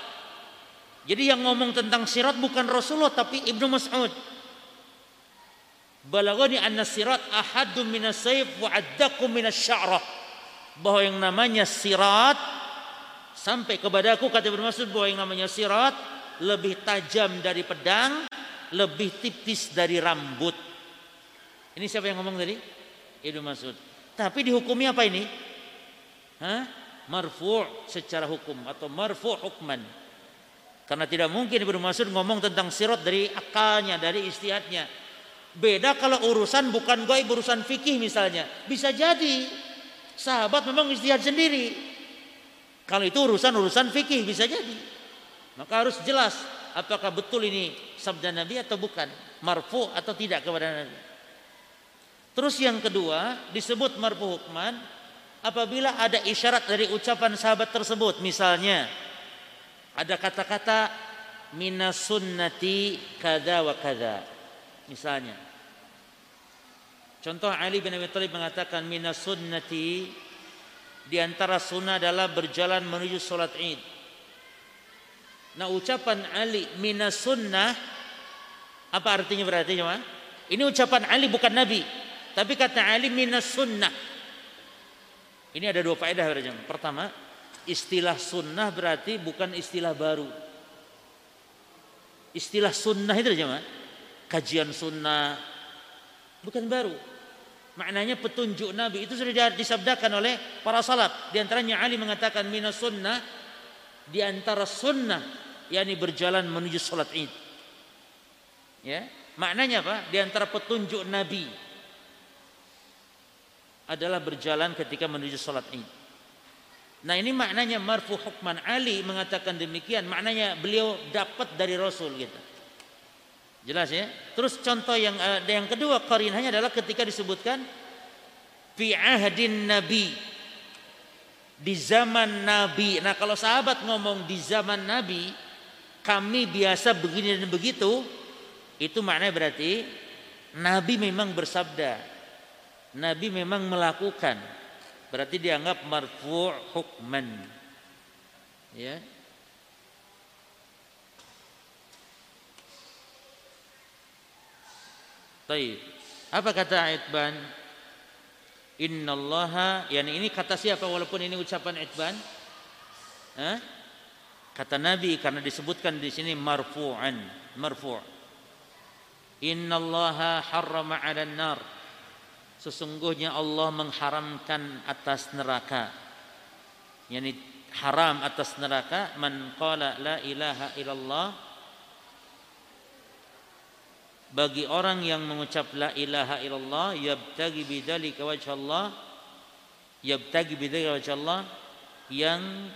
Jadi yang ngomong tentang sirat bukan Rasulullah tapi Ibnu Mas'ud. Balaghani anna sirat ahaddu minas sayf wa addaku minas sya'rah. Bahwa yang namanya sirat sampai kepadaku, kata Ibnu Mas'ud, bahwa yang namanya sirat lebih tajam dari pedang, lebih tipis dari rambut. Ini siapa yang ngomong tadi? Ibnu Mas'ud. Tapi dihukumi apa ini? Marfu' secara hukum atau marfu' hukman. Karena tidak mungkin Ibnu Mas'ud ngomong tentang sirat dari akalnya, dari ijtihadnya. Beda kalau urusan bukan gaib, urusan fikih misalnya. Bisa jadi sahabat memang ijtihad sendiri. Kalau itu urusan fikih bisa jadi. Maka harus jelas apakah betul ini sabda Nabi atau bukan, marfu atau tidak kepada Nabi. Terus yang kedua, disebut marfu hukman apabila ada isyarat dari ucapan sahabat tersebut. Misalnya ada kata-kata minas sunnati kada wa kada. Misalnya contoh Ali bin Abi Thalib mengatakan minas sunnati, di antara sunnah adalah berjalan menuju sholat Id. Nah, ucapan Ali minas sunnah apa artinya berarti jemaah? Ini ucapan Ali bukan Nabi, tapi kata Ali minas sunnah. Ini ada dua faedah berjemaah. Pertama, istilah sunnah berarti bukan istilah baru. Istilah sunnah itu jemaah, kajian sunnah bukan baru. Maknanya petunjuk Nabi itu sudah disabdakan oleh para salaf. Di antaranya Ali mengatakan minas sunnah, di antara sunnah yakni berjalan menuju sholat Id. Ya, maknanya apa? Di antara petunjuk Nabi adalah berjalan ketika menuju sholat Id. Nah, ini maknanya marfu hukman. Ali mengatakan demikian, maknanya beliau dapat dari Rasul gitu. Jelas ya. Terus contoh yang kedua qarinahnya adalah ketika disebutkan fi ahdin nabi, di zaman Nabi. Nah, kalau sahabat ngomong di zaman Nabi kami biasa begini dan begitu, itu maknanya berarti Nabi memang bersabda, Nabi memang melakukan, berarti dianggap marfu' hukman. Ya. Baik. Apa kata Itban? Innallaha, yani ini kata siapa walaupun ini ucapan Itban? Kata Nabi karena disebutkan di sini marfu'an, marfu'. Innallaha harrama 'alan nar. Sesungguhnya Allah mengharamkan atas neraka. Yani haram atas neraka man qala la ilaha illallah, bagi orang yang mengucap la ilaha illallah, yabtagi bidzalika wajhallah, yabtagi bidzalika wajhallah, yang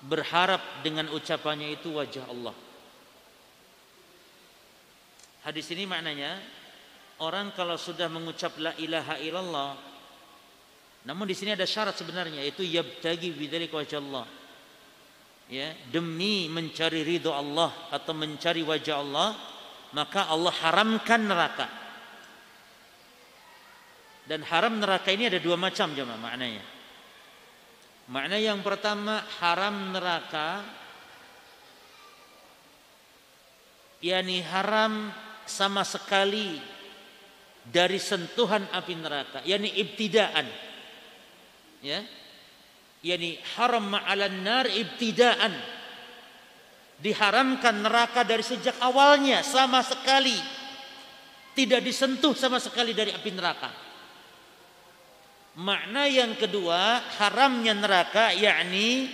berharap dengan ucapannya itu wajah Allah. Hadis ini maknanya orang kalau sudah mengucap la ilaha illallah, namun di sini ada syarat sebenarnya, yaitu yabtagi bidzalika wajhallah, ya, demi mencari ridho Allah atau mencari wajah Allah, maka Allah haramkan neraka. Dan haram neraka ini ada dua macam jemaah maknanya. Makna yang pertama, haram neraka yakni haram sama sekali dari sentuhan api neraka, yakni ibtidaan. Ya. Yani haram ma'alan nar ibtidaan, diharamkan neraka dari sejak awalnya, sama sekali tidak disentuh sama sekali dari api neraka. Makna yang kedua, haramnya neraka yakni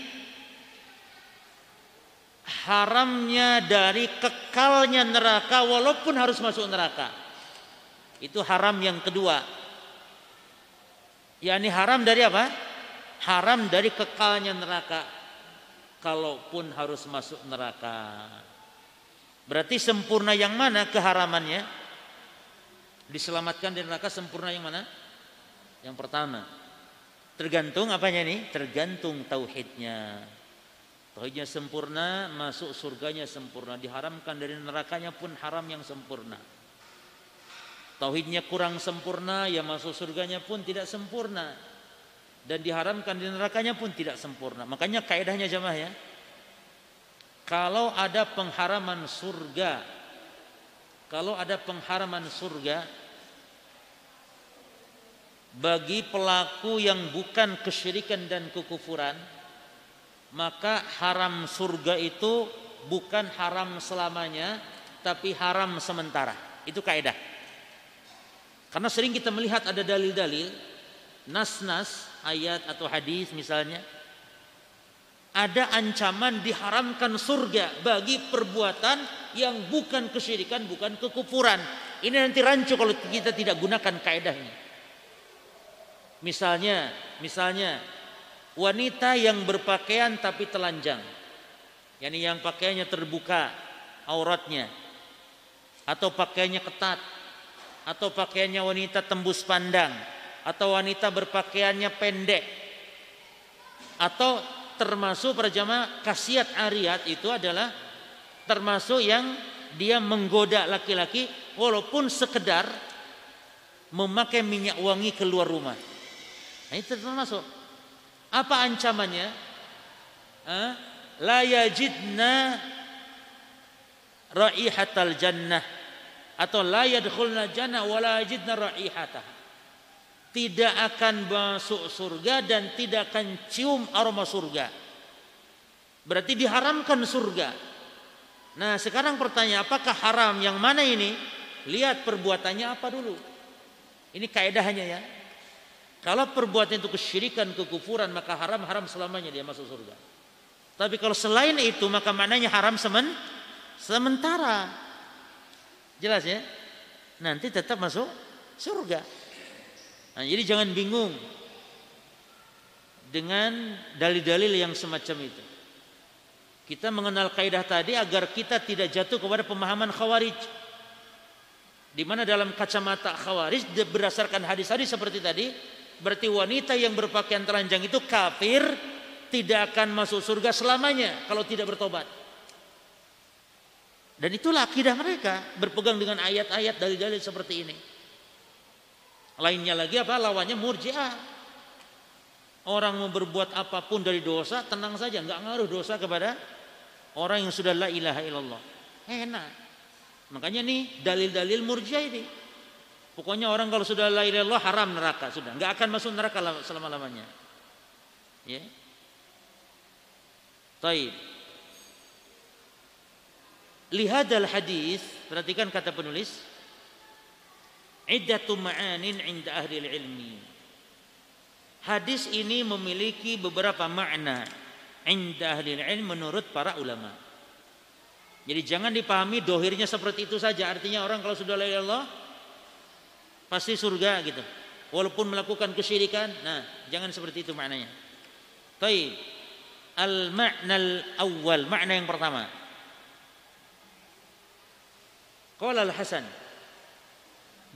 haramnya dari kekalnya neraka walaupun harus masuk neraka. Itu haram yang kedua, yakni haram dari apa? Haram dari kekalnya neraka, kalaupun harus masuk neraka. Berarti sempurna yang mana keharamannya? Diselamatkan dari neraka sempurna yang mana? Yang pertama. Tergantung apanya nih? Tergantung tauhidnya. Tauhidnya sempurna, masuk surganya sempurna. Diharamkan dari nerakanya pun haram yang sempurna. Tauhidnya kurang sempurna, ya masuk surganya pun tidak sempurna. Dan diharamkan di nerakanya pun tidak sempurna. Makanya kaidahnya jamaah ya, kalau ada pengharaman surga, kalau ada pengharaman surga bagi pelaku yang bukan kesyirikan dan kekufuran, maka haram surga itu bukan haram selamanya, tapi haram sementara. Itu kaidah. Karena sering kita melihat ada dalil-dalil, nas-nas, ayat atau hadis misalnya, ada ancaman diharamkan surga bagi perbuatan yang bukan kesyirikan, bukan kekufuran. Ini nanti rancu kalau kita tidak gunakan kaedahnya. Misalnya wanita yang berpakaian tapi telanjang, yakni yang pakaiannya terbuka auratnya, atau pakaiannya ketat, atau pakaiannya wanita tembus pandang, atau wanita berpakaiannya pendek, atau termasuk para jamaah kasiat ariat, itu adalah termasuk yang dia menggoda laki-laki walaupun sekedar memakai minyak wangi keluar rumah. Nah, itu termasuk. Apa ancamannya? La yajidna raihatal jannah, atau la yadkhulna jannah wa la yajidna raihataha, tidak akan masuk surga dan tidak akan cium aroma surga. Berarti diharamkan surga. Nah, sekarang pertanyaan, apakah haram yang mana ini? Lihat perbuatannya apa dulu. Ini kaedahnya ya. Kalau perbuatan itu kesyirikan, kekufuran, maka haram selamanya dia masuk surga. Tapi kalau selain itu, maka maknanya haram sementara. Jelas ya? Nanti tetap masuk surga. Nah, jadi jangan bingung dengan dalil-dalil yang semacam itu. Kita mengenal kaidah tadi agar kita tidak jatuh kepada pemahaman khawarij, di mana dalam kacamata khawarij berdasarkan hadis-hadis seperti tadi, berarti wanita yang berpakaian telanjang itu kafir, tidak akan masuk surga selamanya kalau tidak bertobat. Dan itulah akidah mereka, berpegang dengan ayat-ayat dalil-dalil seperti ini. Lainnya lagi apa? Lawannya murji'ah. Orang mau berbuat apapun dari dosa, tenang saja, nggak ngaruh dosa kepada orang yang sudah la ilaha illallah. Enak. Makanya nih dalil-dalil murji'ah ini. Pokoknya orang kalau sudah la ilaha illallah haram neraka sudah, nggak akan masuk neraka selama-lamanya. Ya. Taib. Lihadal hadis, perhatikan kata penulis, iddatu ma'anin 'inda ahli ilmi. Hadis ini memiliki beberapa makna 'inda ahli ilmi, menurut para ulama. Jadi jangan dipahami dohirnya seperti itu saja, artinya orang kalau sudah la ilaha illallah pasti surga gitu, walaupun melakukan kesyirikan. Nah, jangan seperti itu maknanya. Baik. Al-ma'nal awal, makna yang pertama. Qala Al Hasan,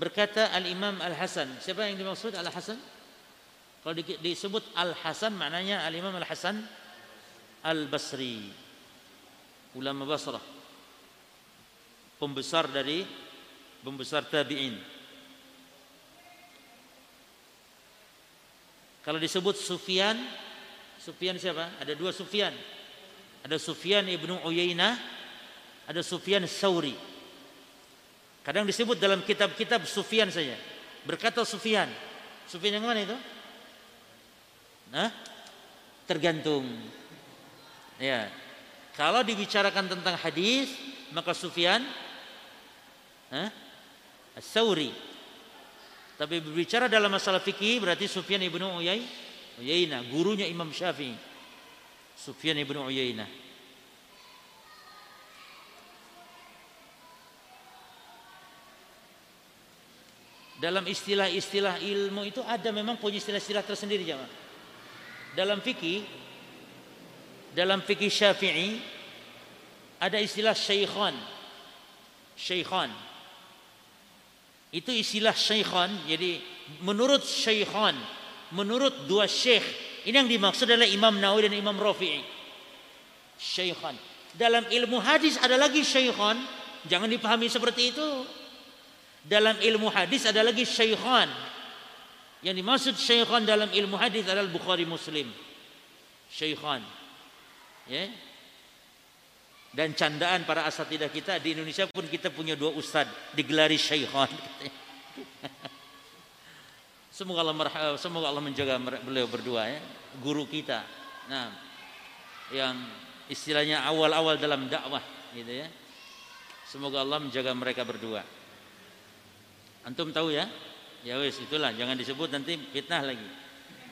berkata Al-Imam Al Hasan. Siapa yang dimaksud Al Hasan? Kalau disebut Al Hasan maknanya Al-Imam Al Hasan Al Basri, ulama Basrah, pembesar tabi'in. Kalau disebut Sufyan, Sufyan siapa? Ada dua Sufyan. Ada Sufyan ibnu Uyainah, ada Sufyan Sauri. Kadang disebut dalam kitab-kitab Sufyan saja. Berkata Sufyan. Sufyan yang mana itu? Nah, tergantung. Ya. Kalau dibicarakan tentang hadis, maka Sufyan Sauri. Tapi berbicara dalam masalah fikih berarti Sufyan ibnu Uyainah, gurunya Imam Syafi'i. Sufyan ibnu Uyainah. Dalam istilah-istilah ilmu itu ada memang punya istilah-istilah tersendiri jemaah. Dalam fikih Syafi'i ada istilah syaikhan. Syaikhan. Itu istilah syaikhan, jadi menurut syaikhan, menurut dua syekh. Ini yang dimaksud adalah Imam Nawawi dan Imam Rafi'i. Syaikhan. Dalam ilmu hadis ada lagi syaikhan, jangan dipahami seperti itu. Dalam ilmu hadis ada lagi syaikhan. Yang dimaksud syaikhan dalam ilmu hadis adalah Bukhari Muslim. Syaikhan. Ya. Dan candaan para asatidah kita di Indonesia pun kita punya dua ustad digelari syaikhan. Semoga Allah menjaga beliau berdua ya, guru kita. Nah, yang istilahnya awal-awal dalam dakwah gitu ya. Semoga Allah menjaga mereka berdua. Antum tahu ya? Ya wis itulah, jangan disebut nanti fitnah lagi.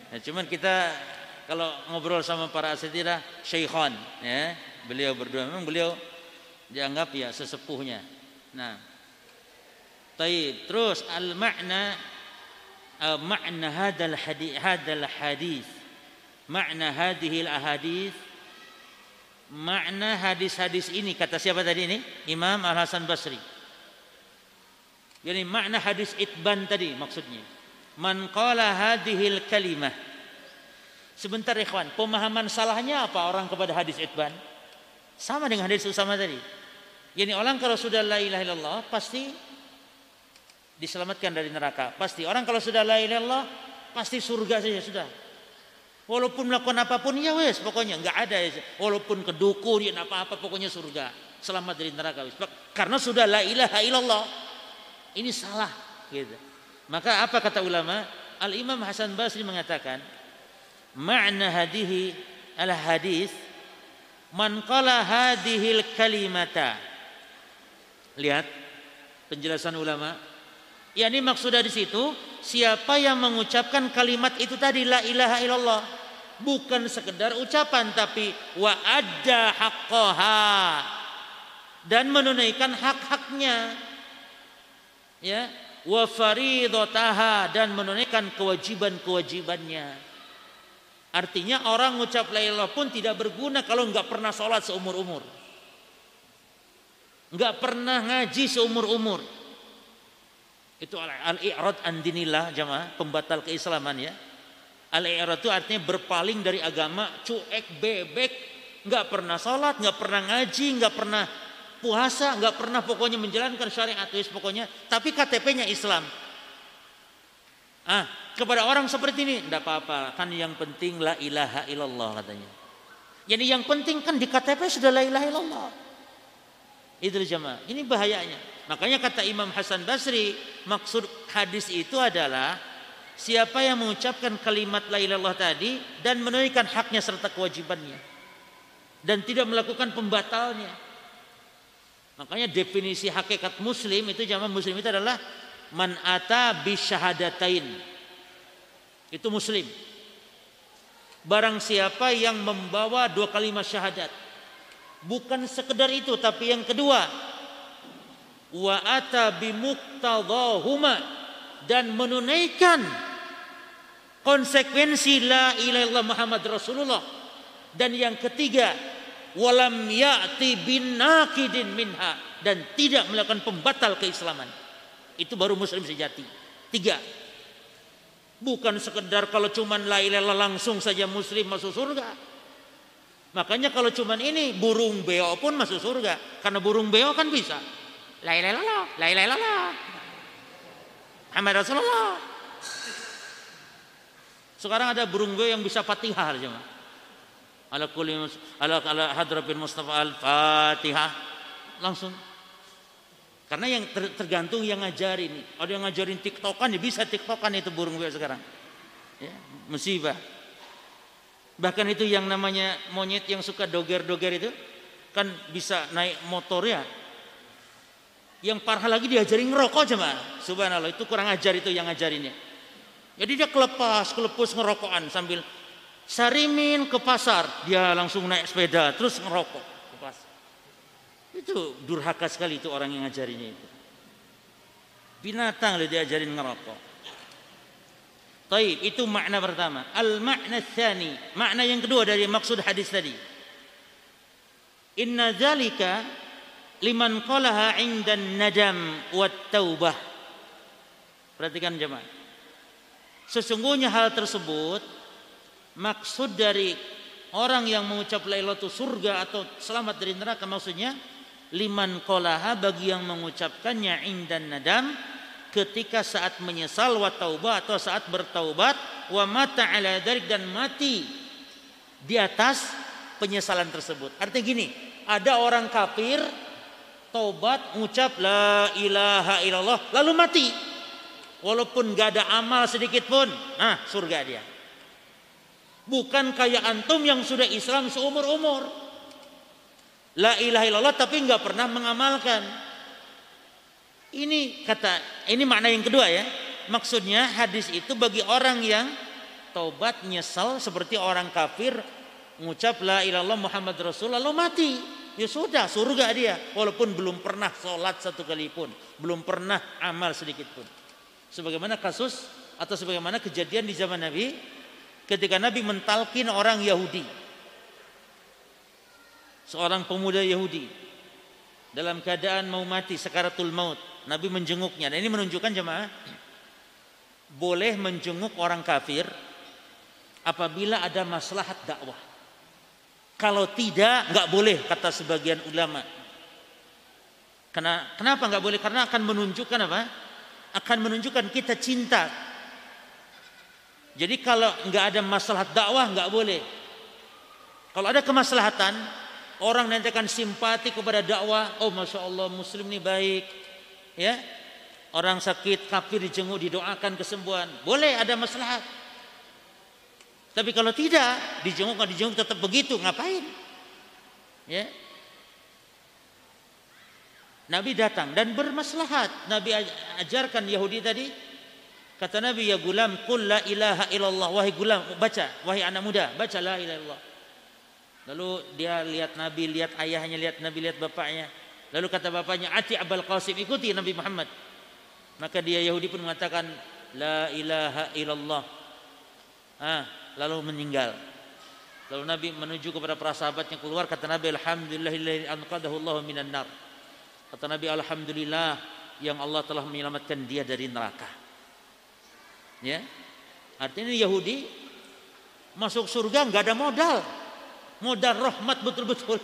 Nah, cuman kita kalau ngobrol sama para asatidah syaikhan ya. Beliau berdua memang beliau dianggap ya sesepuhnya. Nah, taib. Terus makna hadal hadis, makna hadhil ahadis, makna hadis-hadis ini kata siapa tadi ini? Imam Al Hasan Basri. Jadi makna hadis itban tadi maksudnya. Man qala hadhil kalimah. Sebentar ikhwan, pemahaman salahnya apa orang kepada hadis itban? Sama dengan hadis Usamah tadi. Yani orang kalau sudah la ilaha illallah pasti diselamatkan dari neraka. Pasti orang kalau sudah la ilaha illallah pasti surga saja sudah. Walaupun melakukan apapun ya wes pokoknya enggak ada ya. Walaupun kedukun ya apa-apa pokoknya surga, selamat dari neraka wes. Karena sudah la ilaha illallah. Ini salah gitu. Maka apa kata ulama? Al Imam Hasan Basri mengatakan ma'na hadihi al hadis man qala hadhil kalimata. Lihat penjelasan ulama. Yakni maksudnya di situ siapa yang mengucapkan kalimat itu tadi la ilaha illallah, bukan sekedar ucapan tapi wa adda haqqaha, dan menunaikan hak-haknya. Ya, wa faridataha, dan menunaikan kewajiban-kewajibannya. Artinya orang ngucap la ilaha pun tidak berguna kalau enggak pernah sholat seumur-umur. Enggak pernah ngaji seumur-umur. Itu al-i'rad an dinillah jamaah, pembatal keislaman ya. Al-i'rad itu artinya berpaling dari agama, cuek, bebek, enggak pernah sholat, enggak pernah ngaji, enggak pernah puasa, enggak pernah pokoknya menjalankan syariat itu pokoknya, tapi KTP-nya Islam. Ah, kepada orang seperti ini tidak apa-apa, kan yang penting la ilaha illallah katanya. Jadi yang penting kan di KTP sudah la ilaha illallah. Itu jemaah, ini bahayanya. Makanya kata Imam Hasan Basri, maksud hadis itu adalah siapa yang mengucapkan kalimat la ilaha illallah tadi dan menunaikan haknya serta kewajibannya dan tidak melakukan pembatalnya. Makanya definisi hakikat muslim itu jemaah, muslim itu adalah man ata bisyahadatain. Itu muslim. Barang siapa yang membawa dua kalimat syahadat. Bukan sekedar itu tapi yang kedua. Wa ata bimuktadahuma, dan menunaikan konsekuensi la ilaha illallah Muhammad Rasulullah. Dan yang ketiga, walam ya'ti binaqidin minha, dan tidak melakukan pembatal keislaman. Itu baru muslim sejati. Tiga. Bukan sekedar kalau cuman la ilaha illallah langsung saja muslim masuk surga. Makanya kalau cuman ini burung beo pun masuk surga, karena burung beo kan bisa la ilaha illallah, la ilaha illallah Muhammad Rasulullah. Sekarang ada burung beo yang bisa Fatihah jemaah. Ala kulli ala hadratil Mustafa al-Fatihah. Langsung. Karena yang tergantung yang ngajarin. Ada yang ngajarin TikTokan, ya bisa TikTokan itu burung beo sekarang. Ya, musibah. Bahkan itu yang namanya monyet yang suka doger-doger itu kan bisa naik motor ya. Yang parah lagi diajarin ngerokok jemaah. Subhanallah, itu kurang ajar itu yang ngajarinnya. Jadi dia kelepus ngerokokan sambil sarimin ke pasar, dia langsung naik sepeda terus ngerokok ke pasar. Itu durhaka sekali itu orang yang ngajarinnya itu. Binatang loh diajarin ngerokok. Taib, itu makna pertama. Al makna tsani, makna yang kedua dari maksud hadis tadi. Inna dzalika liman qalaha 'indan nadam wat taubah. Perhatikan jemaah. Sesungguhnya hal tersebut maksud dari orang yang mengucap lailatul surga atau selamat dari neraka, maksudnya liman qalaha bagi yang mengucapkannya 'indan nadam ketika saat menyesal wa taubah atau saat bertaubat wa mata 'ala dzalik dan mati di atas penyesalan tersebut. Artinya gini, ada orang kafir taubat, ngucap la ilaha illallah, lalu mati. Walaupun gak ada amal sedikit pun, nah surga dia. Bukan kayak antum yang sudah Islam seumur-umur. La ilaha illallah tapi gak pernah mengamalkan. Ini kata, ini makna yang kedua ya. Maksudnya hadis itu bagi orang yang taubat nyesal seperti orang kafir ngucap la ilallah Muhammad Rasulullah lalu mati. Ya sudah, surga dia. Walaupun belum pernah sholat satu kali pun, belum pernah amal sedikit pun. Sebagaimana kasus atau sebagaimana kejadian di zaman Nabi, ketika Nabi mentalkin orang Yahudi, seorang pemuda Yahudi dalam keadaan mau mati, sakaratul maut. Nabi menjenguknya. Dan ini menunjukkan jemaah, boleh menjenguk orang kafir apabila ada maslahat dakwah. Kalau tidak, nggak boleh kata sebagian ulama. Kenapa nggak boleh? Karena akan menunjukkan apa? Akan menunjukkan kita cinta. Jadi kalau nggak ada maslahat dakwah nggak boleh. Kalau ada kemaslahatan, orang nanti akan simpati kepada dakwah. Oh, masya Allah Muslim ini baik, ya. Orang sakit kafir dijenguk, didoakan kesembuhan. Boleh ada maslahat. Tapi kalau tidak, dijenguk nggak dijenguk tetap begitu, ngapain? Ya. Nabi datang dan bermaslahat. Nabi ajarkan Yahudi tadi, kata Nabi, ya gulam, qul la ilaha illallah, wahai gulam, baca, wahai anak muda, baca la ilaha illallah. Lalu dia lihat Nabi, lihat ayahnya, lihat Nabi, lihat bapaknya. Lalu kata bapaknya, ati Abul Qasim, ikuti Nabi Muhammad. Maka dia Yahudi pun mengatakan la ilaha illallah. Lalu meninggal. Lalu Nabi menuju kepada para sahabatnya keluar. Kata Nabi, alhamdulillahilladzi anqadahullahu minan nar. Kata Nabi, alhamdulillah yang Allah telah menyelamatkan dia dari neraka. Ya, artinya Yahudi masuk surga nggak ada modal, modal rahmat betul-betul.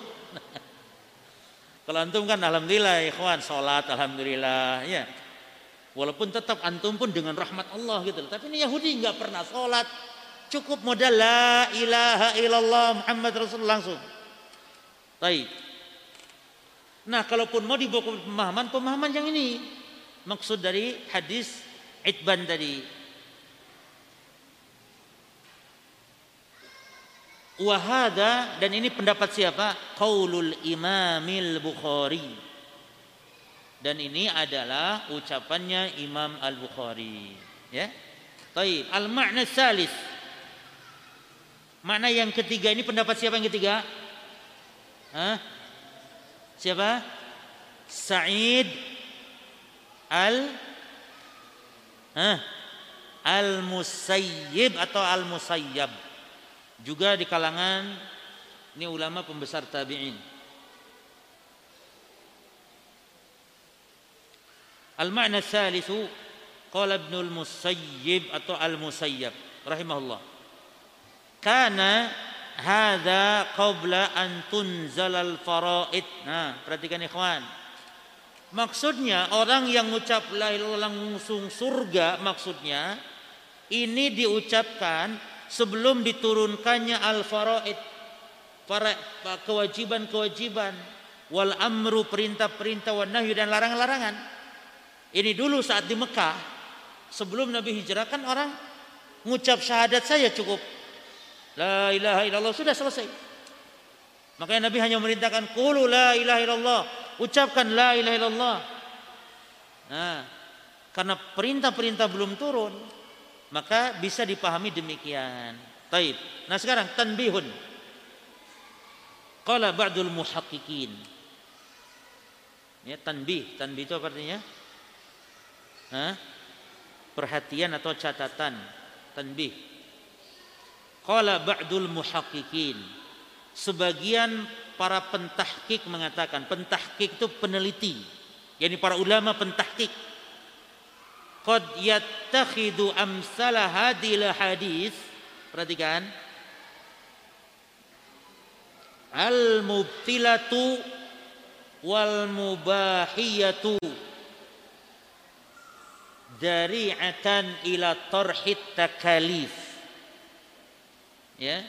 Kalau antum kan alhamdulillah, ikhwan, sholat alhamdulillah, ya. Walaupun tetap antum pun dengan rahmat Allah gitu. Tapi ini Yahudi nggak pernah sholat. Cukup modal la ilaha illallah Muhammad Rasulullah langsung. Baik. Nah, kalaupun mau dibawa ke pemahaman yang ini, maksud dari hadis Itban tadi. Wahada, dan ini pendapat siapa? Qaulul Imamil Bukhari. Dan ini adalah ucapannya Imam Al Bukhari. Ya. Baik. Al makna salis. Makna yang ketiga, ini pendapat siapa yang ketiga? Hah? Siapa? Sa'id Al-Musayyib atau Al-Musayyab. Juga di kalangan ini ulama pembesar tabi'in. Al-ma'na tsalitsu qala Ibnul Musayyib atau Al-Musayyab rahimahullah. Kana hadza qabla an tunzalal faraid. Nah, perhatikan ikhwan. Maksudnya orang yang ngucap la ilaha illallah langsung surga, maksudnya ini diucapkan sebelum diturunkannya al-faraid, para kewajiban-kewajiban, wal amru, perintah-perintah, wan nahyu, dan larangan-larangan. Ini dulu saat di Mekah, sebelum Nabi hijrah, kan orang mengucap syahadat saja cukup. La ilaha illallah, sudah selesai. Makanya Nabi hanya merintahkan qulu la ilaha illallah, ucapkan la ilaha illallah. Nah, karena perintah-perintah belum turun, maka bisa dipahami demikian. Taib. Nah, sekarang tanbihun. Qala ba'dul muhaqqiqin. Ya, tanbih. Tanbih itu apa artinya? Hah? Perhatian atau catatan. Tanbih. Qala ba'dul muhaqqiqin. Sebagian para pentahqiq mengatakan, pentahqiq itu peneliti. Yani para ulama pentahqiq. Qad yattakhidu amsalah hadil hadis, perhatikan, al mubtilatu wal mubahiyatu dari'atan ila tarhit takalif. Ya,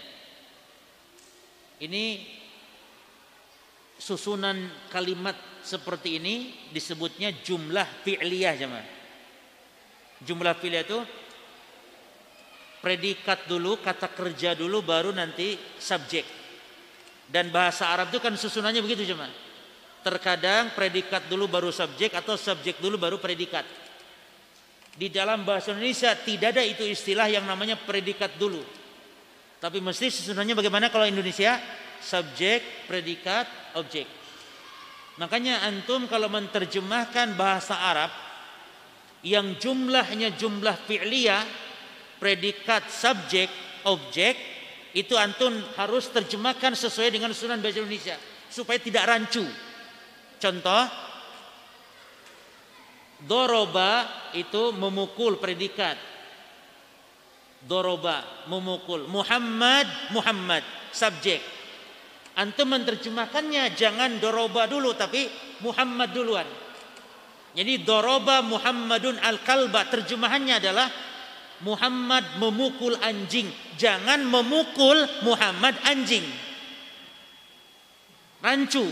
ini susunan kalimat seperti ini disebutnya jumlah fi'liyah, jemaah. Jumlah fi'liyah itu predikat dulu, kata kerja dulu, baru nanti subjek. Dan bahasa Arab itu kan susunannya begitu, cuma terkadang predikat dulu baru subjek, atau subjek dulu baru predikat. Di dalam bahasa Indonesia tidak ada itu istilah yang namanya predikat dulu, tapi mesti susunannya bagaimana kalau Indonesia? Subjek, predikat, objek. Makanya antum kalau menerjemahkan bahasa Arab yang jumlahnya jumlah fi'liyah, predikat, subjek, objek, itu antum harus terjemahkan sesuai dengan susunan bahasa Indonesia supaya tidak rancu. Contoh, doroba itu memukul, predikat. Doroba, memukul. Muhammad, Muhammad, subjek. Antum menerjemahkannya jangan doroba dulu, tapi Muhammad duluan. Jadi doroba Muhammadun al-kalba, terjemahannya adalah Muhammad memukul anjing. Jangan memukul Muhammad anjing. Rancu.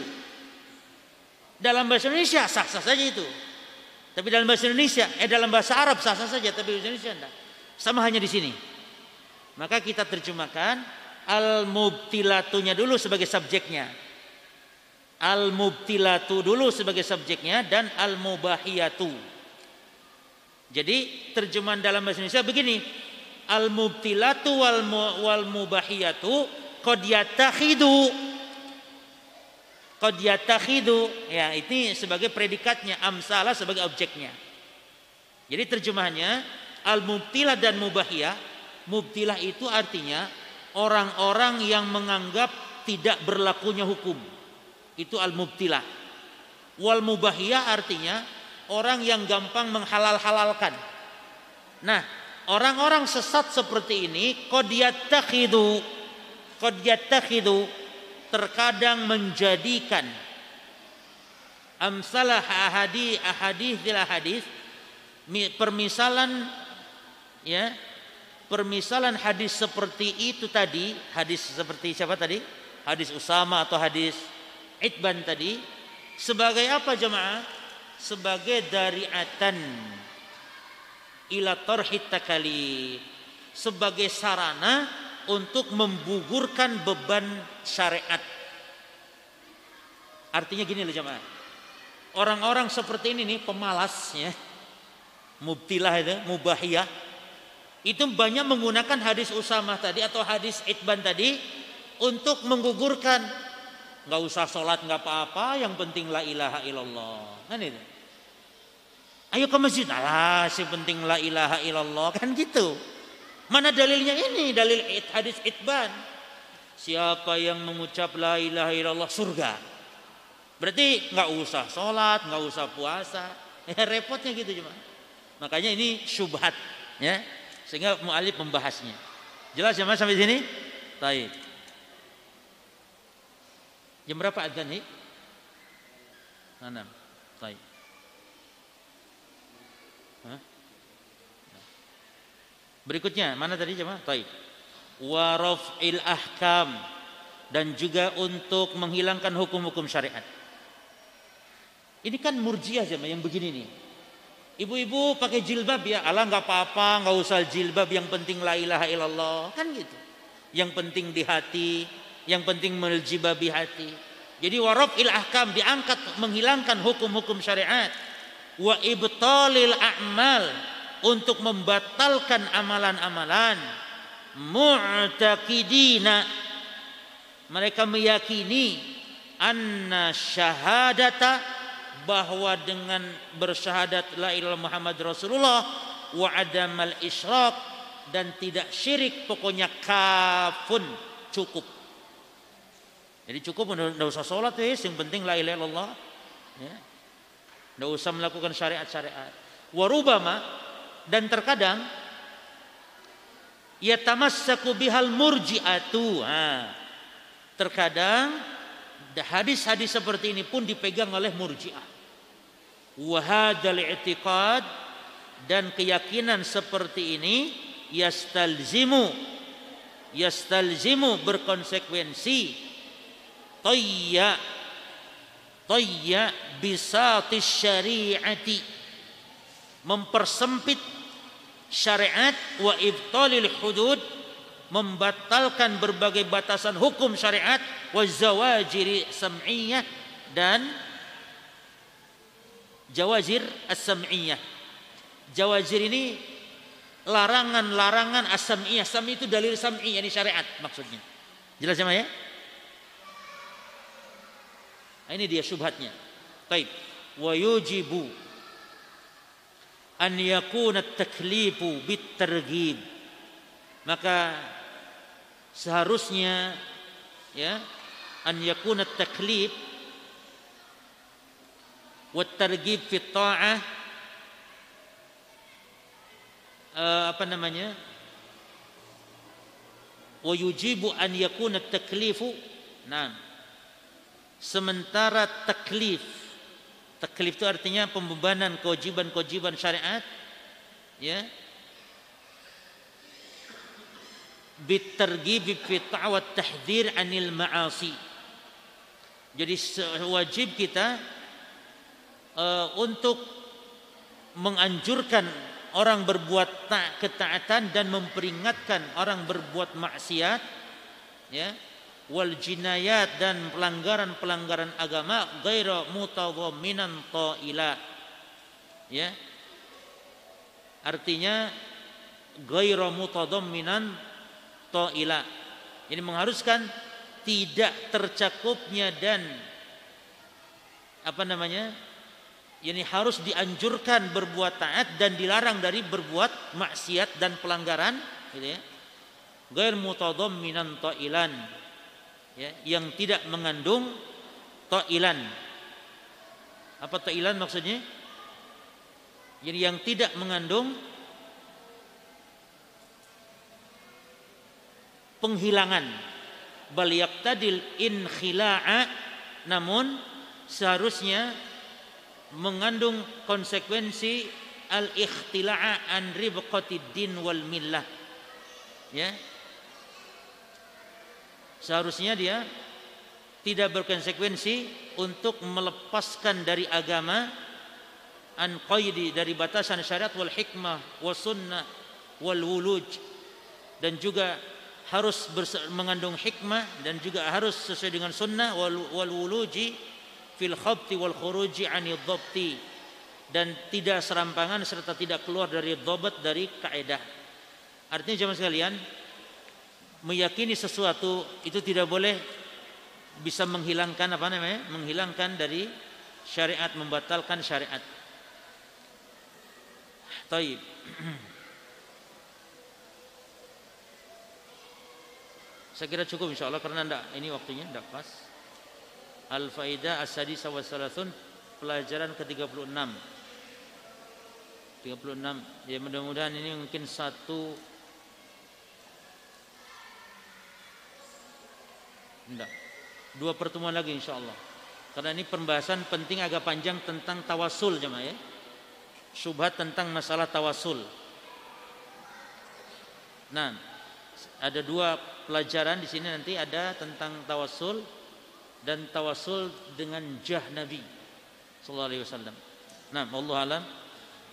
Dalam bahasa Indonesia sah-sah saja itu. Tapi dalam bahasa Indonesia, dalam bahasa Arab sah-sah saja, tapi bahasa Indonesia enggak. Sama hanya di sini. Maka kita terjemahkan al-mubtilatunya dulu sebagai subjeknya. Al-mubtilatu dulu sebagai subjeknya, dan al-mubahiyatu. Jadi terjemahan dalam bahasa Indonesia begini. Al-mubtilatu wal-mubahiyatu qad yatakhidu. Ya, ini sebagai predikatnya, amsalah sebagai objeknya. Jadi terjemahannya al-mubtilah dan mubahiyah. Mubtilah itu artinya orang-orang yang menganggap tidak berlakunya hukum. Itu al-mubtilah. Wal-mubahiyah artinya orang yang gampang menghalal-halalkan. Nah, orang-orang sesat seperti ini qad yatakhidu, terkadang menjadikan amsalah ahadith, permisalan, ya, permisalan hadis seperti itu tadi. Hadis seperti siapa tadi? Hadis Usamah atau hadis Itban tadi, sebagai apa jemaah? Sebagai dari'atan ila tarhit takalif, sebagai sarana untuk membugurkan beban syariat. Artinya gini loh jemaah, orang-orang seperti ini nih, pemalasnya, mubtilah itu, mubahiyah, itu banyak menggunakan hadis Usamah tadi atau hadis Itban tadi untuk menggugurkan. Nggak usah sholat, nggak apa-apa, yang penting la ilaha illallah, kan itu. Ayo ke masjid, alah sih penting la ilaha illallah, kan gitu. Mana dalilnya? Ini dalil hadis Itban. Siapa yang mengucap la ilaha illallah surga. Berarti nggak usah sholat, nggak usah puasa. Ya, repotnya gitu cuma. Makanya ini syubhat, ya. Sehingga mu'alif membahasnya. Jelas ya mas sampai sini? Baik. Jam berapa adzan ini? 6. Baik. Berikutnya mana tadi jemaah? Baik. wa raf'il ahkam, dan juga untuk menghilangkan hukum-hukum syariat. Ini kan murjiah jemaah yang begini nih. Ibu-ibu pakai jilbab ya, ala nggak apa-apa, nggak usah jilbab, yang penting la ilaha illallah, kan gitu. Yang penting di hati, yang penting menjibabi hati. Jadi warafil ahkam, diangkat menghilangkan hukum-hukum syariat. Wa ibtalil a'mal, untuk membatalkan amalan-amalan. Mu'taqidina, mereka meyakini anna syahadata, bahwa dengan bersyahadat la ilaha Muhammad Rasulullah wa adamal isyrak, dan tidak syirik, pokoknya kafun, cukup. Jadi cukup, enggak usah sholat ya, yang penting la ilaha illallah ya. Enggak usah melakukan syariat-syariat. Warubama, dan terkadang yatamassaku bihal murji'atu. Terkadang hadis-hadis seperti ini pun dipegang oleh murji'ah. Wa hadzal i'tiqad, dan keyakinan seperti ini yastalzimu berkonsekuensi tayya bisatis syari'ati, mempersempit syariat, wa ibtalil hudud, membatalkan berbagai batasan hukum syariat, wa zawajiri sam'iyah, dan jawazir as-sam'iyah. Jawazir ini larangan-larangan as-sam'iyah. Sam'i itu dalil sam'i, ini syariat maksudnya. Jelas sama ya? Ini dia syubhatnya. Baik. Wa yujibu an yakuna at-taklifu bit-targhib. Maka seharusnya ya an yakuna at-taklif wa at-targhib fi at-ta'ah, wa yujibu an yakuna at-taklifu. Nah, sementara taklif itu artinya pembebanan, kewajiban-kewajiban syariat ya, bitarghib fi ta'wa tahdzir anil ma'asi. Jadi wajib kita untuk menganjurkan orang berbuat ketaatan dan memperingatkan orang berbuat maksiat ya, wal jinayat, dan pelanggaran-pelanggaran agama ghairu mutadhamminan ta'ila ya, artinya ghairu mutadhamminan ta'ila, ini mengharuskan tidak tercakupnya, dan ini harus dianjurkan berbuat taat dan dilarang dari berbuat maksiat dan pelanggaran gitu ya, ghair mutadamminan ta'ilan ya, yang tidak mengandung ta'ilan. Apa ta'ilan maksudnya? Jadi yang tidak mengandung penghilangan, bal yaqtadil inkhila'a, namun seharusnya mengandung konsekuensi al-ikhtila'a an ribqatid din wal millah ya, seharusnya dia tidak berkonsekuensi untuk melepaskan dari agama, an qaidi, dari batasan syariat, wal hikmah was sunnah wal wuluj, dan juga harus mengandung hikmah, dan juga harus sesuai dengan sunnah, wal wuluji fil khabti wal khuruji anil dhabti, dan tidak serampangan serta tidak keluar dari dhabat, dari kaedah. Artinya jemaah sekalian, meyakini sesuatu itu tidak boleh bisa menghilangkan menghilangkan dari syariat, membatalkan syariat. Taib. Saya kira cukup insyaallah, karena ini waktunya tidak pas. Al-Faidah As-Sadisah Wassalathun, pelajaran ke-36. 36. Ya, mudah-mudahan ini mungkin satu. Dua pertemuan lagi insyaallah. Karena ini pembahasan penting agak panjang tentang tawasul jemaah ya. Syubhat tentang masalah tawasul. Nah, Ada dua pelajaran di sini nanti, ada tentang tawassul dan tawassul dengan jah Nabi sallallahu alaihi wasallam. Nah, wallahu alam.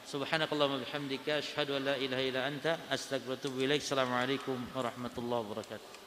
Subhanakallahumma bihamdika asyhadu an la ilaha illa anta astaghfiruka wa atubu ilaik. Assalamualaikum warahmatullahi wabarakatuh.